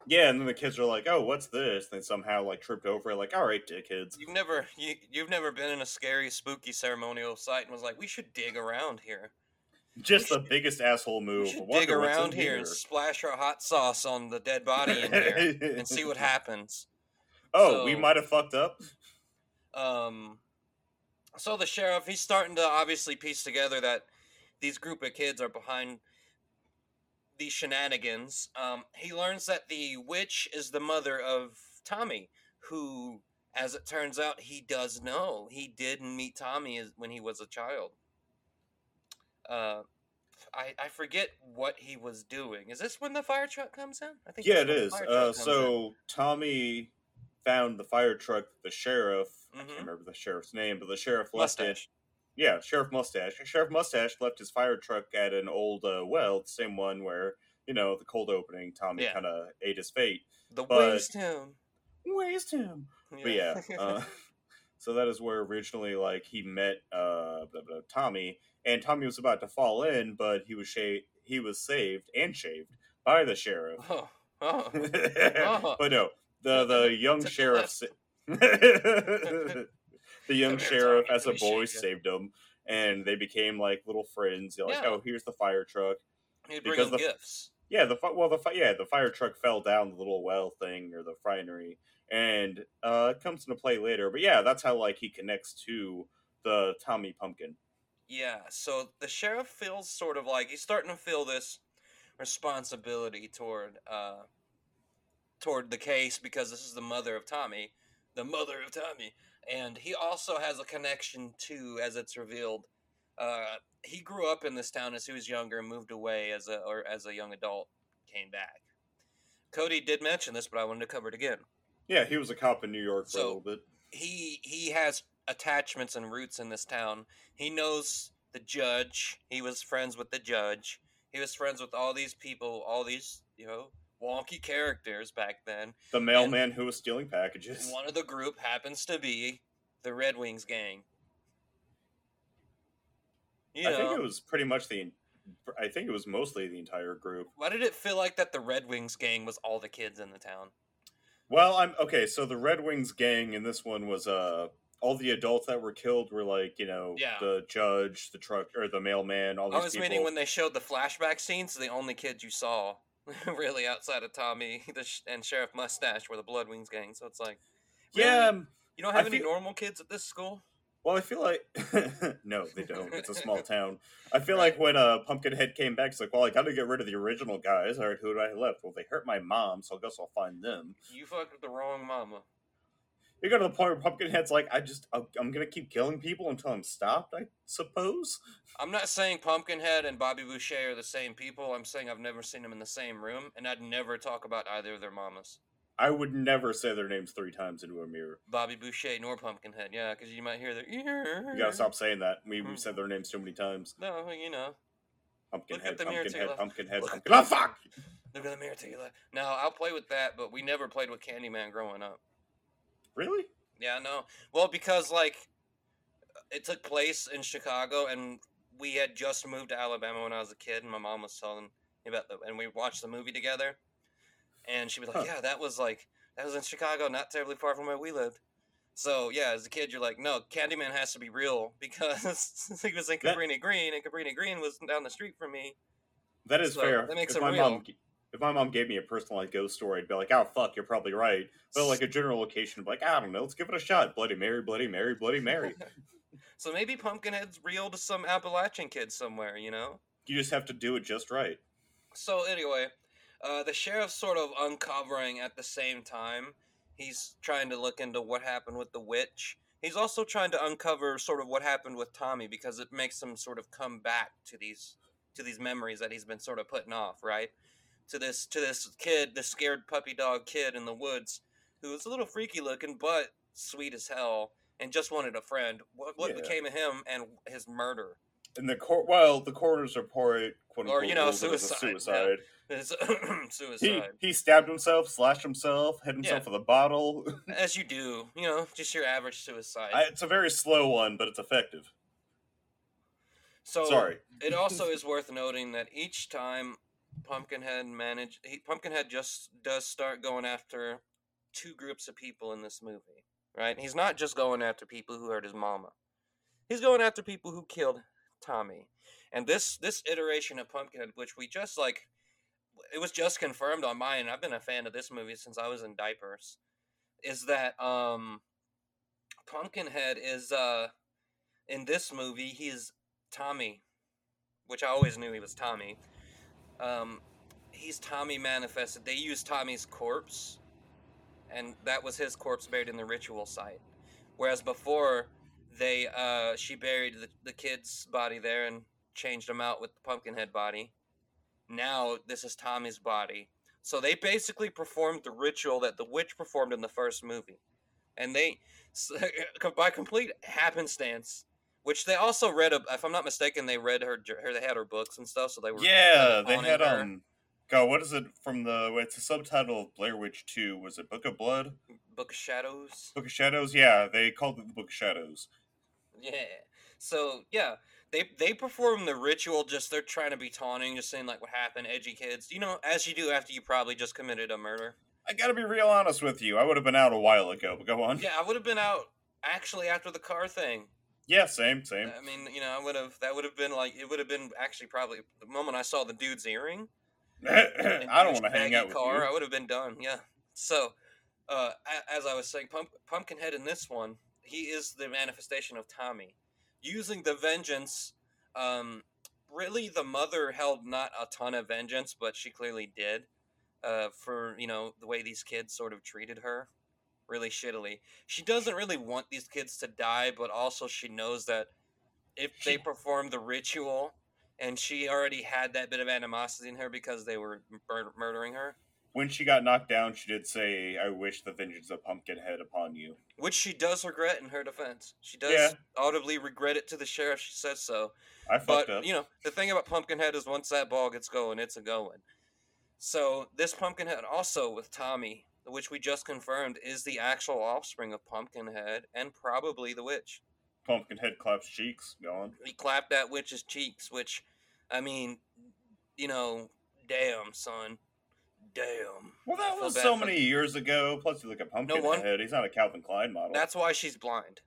Yeah, and then the kids are like, "Oh, what's this?" And they somehow like tripped over it. Like, all right, dickheads. You've never you you've never been in a scary, spooky ceremonial site and was like, "We should dig around here." Just we the should, biggest asshole move. We should dig around here, here and splash our hot sauce on the dead body in there and see what happens. Oh, so, we might have fucked up. Um, so the sheriff, he's starting to obviously piece together that these group of kids are behind these shenanigans. Um, he learns that the witch is the mother of Tommy, who, as it turns out, he does know. He did meet Tommy when he was a child. Uh, I, I forget what he was doing. Is this when the fire truck comes in? I think yeah, it is. Uh, so in. Tommy found the fire truck. The sheriff, mm-hmm. I can't remember the sheriff's name, but the sheriff left it. Yeah, Sheriff Mustache. Sheriff Mustache left his fire truck at an old uh, well, the same one where, you know, the cold opening, Tommy yeah. kind of ate his fate. The but... waste him. Waste him. Yeah. But yeah, uh, so that is where originally, like, he met uh, blah, blah, Tommy, and Tommy was about to fall in, but he was sha- he was saved and shaved by the sheriff. Oh, oh. oh. But no, the, the young sheriff... The young sheriff, as a boy, saved him, and they became like little friends. You're like, yeah. oh, here's the fire truck. He'd bring them gifts. Yeah, the well, the yeah, the fire truck fell down the little well thing or the finery, and uh, it comes into play later. But yeah, that's how like he connects to the Tommy Pumpkin. Yeah, so the sheriff feels sort of like he's starting to feel this responsibility toward uh, toward the case because this is the mother of Tommy, the mother of Tommy. And he also has a connection to, as it's revealed, uh, he grew up in this town as he was younger and moved away as a or as a young adult, came back. Cody did mention this, but I wanted to cover it again. Yeah, he was a cop in New York for so a little bit. He he has attachments and roots in this town. He knows the judge. He was friends with the judge. He was friends with all these people, all these, you know, wonky characters back then. The mailman and who was stealing packages. One of the group happens to be the Red Wings gang. You I know, think it was pretty much the... I think it was mostly the entire group. Why did it feel like that the Red Wings gang was all the kids in the town? Well, I'm... Okay, so the Red Wings gang in this one was... uh all the adults that were killed were like, you know, yeah. the judge, the truck... Or the mailman, all these people. I was people. meaning when they showed the flashback scenes, the only kids you saw... really outside of Tommy the sh- and Sheriff Mustache were the Blood Wings gang, so it's like... Really, yeah. You don't have I any feel... normal kids at this school? Well, I feel like... no, they don't. It's a small town. I feel right. like when uh, Pumpkinhead came back, it's like, well, I gotta get rid of the original guys. Alright, who do I left? Well, they hurt my mom, so I guess I'll find them. You fucked with the wrong mama. you go to the point where Pumpkinhead's like, I just, I'm going to keep killing people until I'm stopped, I suppose. I'm not saying Pumpkinhead and Bobby Boucher are the same people. I'm saying I've never seen them in the same room, and I'd never talk about either of their mamas. I would never say their names three times into a mirror. Bobby Boucher nor Pumpkinhead, yeah, because you might hear their... You gotta stop saying that. We, we've said their names too many times. No, you know. Pumpkinhead, Pumpkinhead, Pumpkinhead, Pumpkinhead. Oh, fuck! Look at the mirror to your left. Now, I'll play with that, but we never played with Candyman growing up. Really? Yeah, no. Well, because, like, it took place in Chicago, and we had just moved to Alabama when I was a kid, and my mom was telling me about the... And we watched the movie together. And she was like, huh. yeah, that was like, that was in Chicago, not terribly far from where we lived. So, yeah, as a kid, you're like, no, Candyman has to be real because he was in Cabrini that, Green, and Cabrini Green was down the street from me. That is so fair. That makes if it my real. Mom, if my mom gave me a personalized ghost story, I'd be like, oh, fuck, you're probably right. But like a general location, I'd be like, I don't know, let's give it a shot. Bloody Mary, Bloody Mary, Bloody Mary. So maybe Pumpkinhead's real to some Appalachian kid somewhere, you know? You just have to do it just right. So, anyway... Uh, the sheriff's sort of uncovering at the same time. He's trying to look into what happened with the witch. He's also trying to uncover sort of what happened with Tommy because it makes him sort of come back to these to these memories that he's been sort of putting off, right? To this to this kid, this scared puppy dog kid in the woods who was a little freaky looking but sweet as hell and just wanted a friend. What, what yeah. became of him and his murder? And the court, well, the coroner's report, quote unquote, or you know, suicide. suicide. Yeah. suicide. He, he stabbed himself, slashed himself, hit himself yeah. with a bottle. As you do, you know, just your average suicide. I, it's a very slow one, but it's effective. So sorry. It also is worth noting that each time Pumpkinhead managed, he, Pumpkinhead just does start going after two groups of people in this movie, right? He's not just going after people who hurt his mama. He's going after people who killed Tommy. And this this iteration of Pumpkinhead, which we just like, it was just confirmed on mine. I've been a fan of this movie since I was in diapers. Is that um, Pumpkinhead is uh, in this movie? He's Tommy, which I always knew he was Tommy. Um, he's Tommy manifested. They used Tommy's corpse, and that was his corpse buried in the ritual site. Whereas before. They, uh, she buried the, the kid's body there and changed him out with the Pumpkinhead body. Now, this is Tommy's body. So they basically performed the ritual that the witch performed in the first movie. And they, so, by complete happenstance, which they also read, a, if I'm not mistaken, they read her, her, they had her books and stuff, so they were... Yeah, they had, her. um, God, what is it from the, it's the subtitle of Blair Witch two, was it Book of Blood? Book of Shadows? Book of Shadows, yeah, they called it the Book of Shadows. Yeah. So, yeah, they they perform the ritual, just they're trying to be taunting, just saying, like, what happened, edgy kids. You know, as you do after you probably just committed a murder. I gotta be real honest with you. I would have been out a while ago, but go on. Yeah, I would have been out, actually, after the car thing. Yeah, same, same. I mean, you know, I would have, that would have been, like, it would have been actually probably the moment I saw the dude's earring. I don't want to hang out with car, you. I would have been done, yeah. So, uh, as I was saying, Pump, Pumpkinhead in this one, he is the manifestation of Tommy. Using the vengeance, um, really the mother held not a ton of vengeance, but she clearly did uh, for, you know, the way these kids sort of treated her really shittily. She doesn't really want these kids to die, but also she knows that if they perform the ritual, and she already had that bit of animosity in her because they were mur- murdering her. When she got knocked down, she did say, I wish the vengeance of Pumpkinhead upon you. Which she does regret in her defense. She does yeah. audibly regret it to the sheriff. She says so. I fucked but, up. You know, the thing about Pumpkinhead is once that ball gets going, it's a going. So this Pumpkinhead also with Tommy, which we just confirmed, is the actual offspring of Pumpkinhead and probably the witch. Pumpkinhead claps cheeks. Go on. He clapped that witch's cheeks, which, I mean, you know, damn, son. Damn. Well, that was so many years ago. Plus, you look at Pumpkinhead. No one, he's not a Calvin Klein model. That's why she's blind.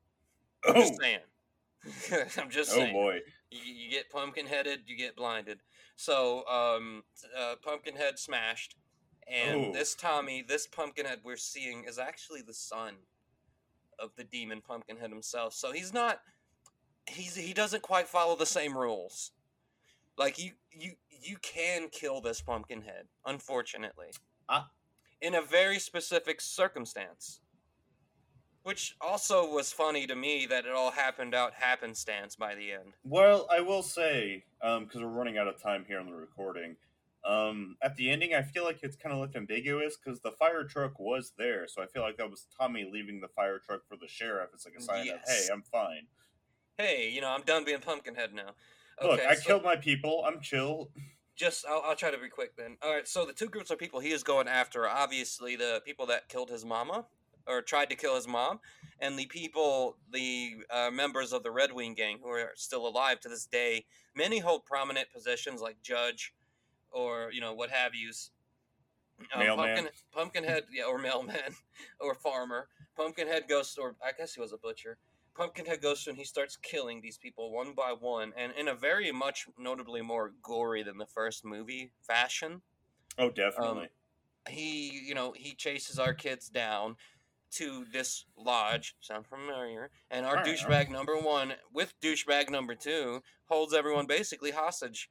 Oh. I'm just saying. I'm just saying. Oh, boy. You, you get pumpkin-headed, you get blinded. So, um, uh, Pumpkinhead smashed. And oh. this Tommy, this Pumpkinhead we're seeing is actually the son of the demon Pumpkinhead himself. So he's not... He's he doesn't quite follow the same rules. Like, you, you, you can kill this Pumpkinhead, unfortunately. Ah. In a very specific circumstance. Which also was funny to me that it all happened out happenstance by the end. Well, I will say, um, because we're running out of time here on the recording, um, at the ending, I feel like it's kind of left ambiguous because the fire truck was there. So I feel like that was Tommy leaving the fire truck for the sheriff. It's like a sign yes. of, hey, I'm fine. Hey, you know, I'm done being Pumpkinhead now. Okay, Look, I so killed my people. I'm chill. Just, I'll, I'll try to be quick then. All right, so the two groups of people he is going after are obviously the people that killed his mama. Or tried to kill his mom, and the people, the uh, members of the Red Wing gang who are still alive to this day, many hold prominent positions like judge, or you know what have yous, uh, mailman, pumpkin, Pumpkinhead, yeah, or mailman, or farmer. Pumpkinhead goes, or I guess he was a butcher. Pumpkinhead goes through and he starts killing these people one by one, and in a very much notably more gory than the first movie fashion. Oh, definitely. Um, he, you know, he chases our kids down to this lodge, sound familiar, and our douchebag number one with douchebag number two holds everyone basically hostage.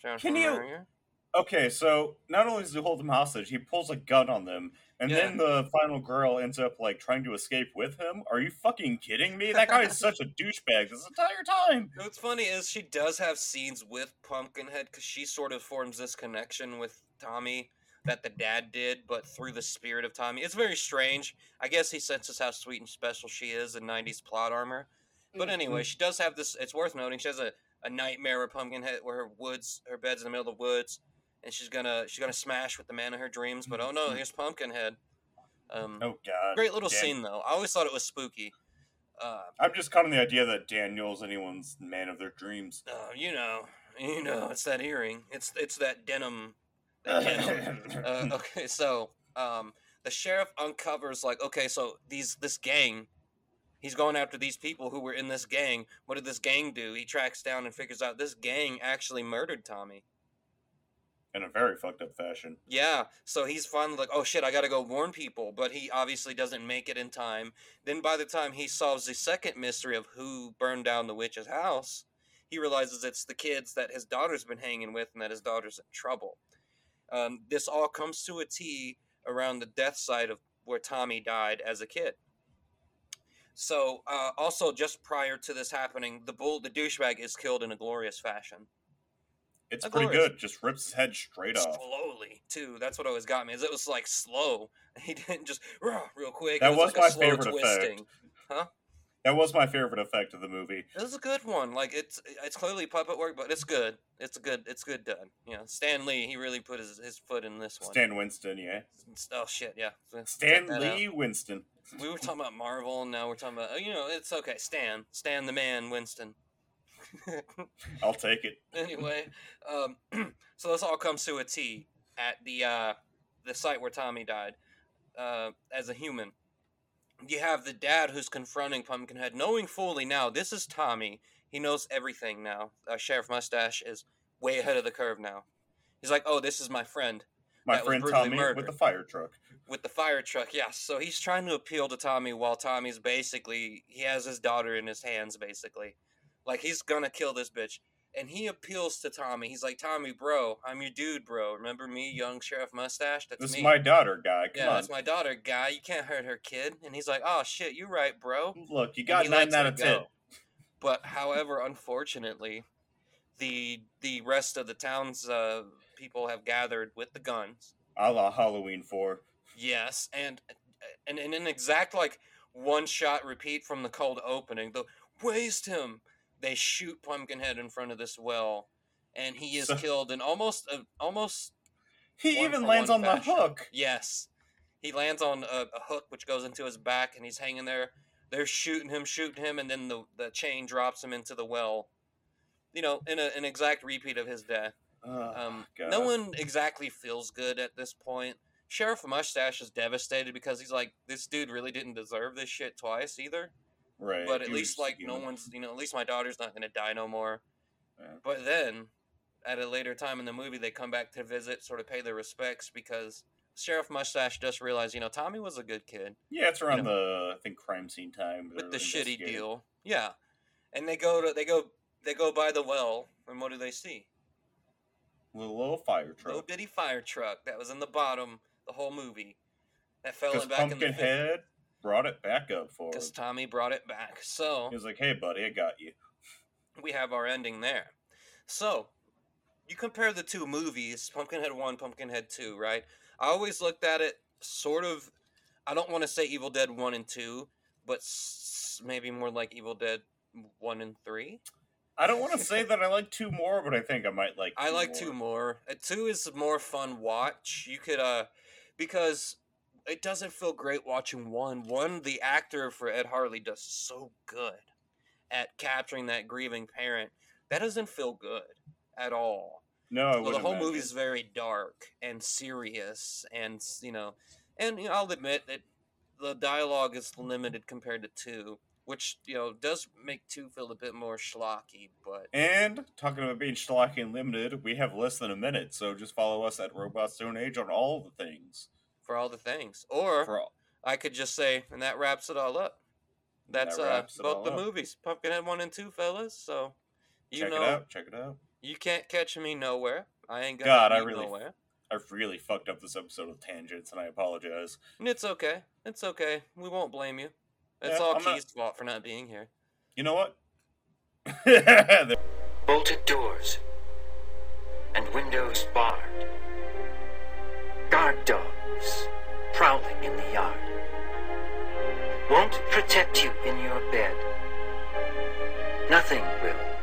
Sound Can familiar? You... Okay, so not only does he hold them hostage, he pulls a gun on them, and yeah. then the final girl ends up, like, trying to escape with him? Are you fucking kidding me? That guy is such a douchebag this entire time! What's funny is she does have scenes with Pumpkinhead, because she sort of forms this connection with Tommy that the dad did, but through the spirit of Tommy. It's very strange. I guess he senses how sweet and special she is in nineties plot armor. But anyway, she does have this, it's worth noting, she has a, a nightmare with Pumpkinhead where her woods, her bed's in the middle of the woods, and she's gonna she's gonna smash with the man of her dreams, but oh no, here's Pumpkinhead. Um, oh god. Great little Damn. scene, though. I always thought it was spooky. Uh, I'm just caught on the idea that Daniel's anyone's man of their dreams. Oh, uh, you know. You know, it's that earring. It's, it's that denim... uh, okay, so um, the sheriff uncovers, like, okay, so these this gang, he's going after these people who were in this gang. What did this gang do? He tracks down and figures out this gang actually murdered Tommy. In a very fucked up fashion. Yeah, so he's finally like, oh shit, I gotta go warn people, but he obviously doesn't make it in time. Then by the time he solves the second mystery of who burned down the witch's house, he realizes it's the kids that his daughter's been hanging with and that his daughter's in trouble. Um, this all comes to a T around the death side of where Tommy died as a kid. So, uh, also just prior to this happening, the bull, the douchebag, is killed in a glorious fashion. It's a pretty glorious. good. Just rips his head straight Slowly, off. Slowly, too. That's what always got me. Is it was like slow. He didn't just real quick. That it was, was like my a slow favorite twisting. effect. Huh? That was my favorite effect of the movie. This is a good one. Like it's it's clearly puppet work, but it's good. It's good. It's good done. Yeah, you know, Stan Lee. He really put his, his foot in this one. Stan Winston. Yeah. Oh shit. Yeah. Stan Lee out. Winston. We were talking about Marvel, and now we're talking about you know. It's okay. Stan. Stan the man Winston. I'll take it. Anyway, um, so this all comes to a T at the uh, the site where Tommy died uh, as a human. You have the dad who's confronting Pumpkinhead, knowing fully now, this is Tommy. He knows everything now. Uh, Sheriff Mustache is way ahead of the curve now. He's like, oh, this is my friend. My friend Tommy murdered. with the fire truck. With the fire truck, yes. Yeah. So he's trying to appeal to Tommy while Tommy's basically, he has his daughter in his hands, basically. Like, he's gonna kill this bitch. And he appeals to Tommy. He's like, Tommy, bro, I'm your dude, bro. Remember me, young Sheriff Mustache? That's this me. This is my daughter, guy. Come yeah, on. that's my daughter, guy. You can't hurt her, kid. And he's like, oh, shit, you're right, bro. Look, you got nine out of ten. Go. But, however, unfortunately, the the rest of the town's uh, people have gathered with the guns. A la Halloween four. Yes, and and in an exact, like, one-shot repeat from the cold opening, the waste him. They shoot Pumpkinhead in front of this well, and he is so, killed in almost a, almost. He even lands on fashion. the hook. Yes, he lands on a, a hook which goes into his back, and he's hanging there. They're shooting him, shooting him, and then the, the chain drops him into the well. You know, in a, an exact repeat of his death. Oh, um, no one exactly feels good at this point. Sheriff Mustache is devastated because he's like, this dude really didn't deserve this shit twice either. Right. But at Dude, least, like, human. no one's, you know, at least my daughter's not going to die no more. Yeah. But then, at a later time in the movie, they come back to visit, sort of pay their respects, because Sheriff Mustache just realized, you know, Tommy was a good kid. Yeah, it's around you know, the, I think, crime scene time. With the shitty deal. Yeah. And they go to, they go, they go by the well, and what do they see? A little fire truck. Little bitty fire truck that was in the bottom the whole movie. That fell in back in the... Pumpkinhead brought it back up for him. Because Tommy brought it back. So he was like, hey, buddy, I got you. We have our ending there. So you compare the two movies, Pumpkinhead one, Pumpkinhead two, right? I always looked at it sort of, I don't want to say Evil Dead one and two, but s- maybe more like Evil Dead one and three. I don't want to say that I like two more, but I think I might like two I like more. two more. Uh, two is a more fun watch. You could, uh, because it doesn't feel great watching one. One, the actor for Ed Harley does so good at capturing that grieving parent. That doesn't feel good at all. No, so the whole movie is very dark and serious, and you know, and you know, I'll admit that the dialogue is limited compared to two. Which, you know, does make two feel a bit more schlocky, but... And, talking about being schlocky and limited, we have less than a minute, so just follow us at Robots Stone Age on all the things. For all the things. Or, For all. I could just say, and that wraps it all up. That's that uh, both the up. movies, Pumpkinhead one and two, fellas, so... You check know, it out, check it out. You can't catch me nowhere. I ain't gonna God, I really, nowhere. I really fucked up this episode of Tangents, and I apologize. And it's okay. It's okay. We won't blame you. It's yeah, all I'm Key's not... fault for not being here. You know what? Bolted doors and windows barred. Guard dogs prowling in the yard. Won't protect you in your bed. Nothing will.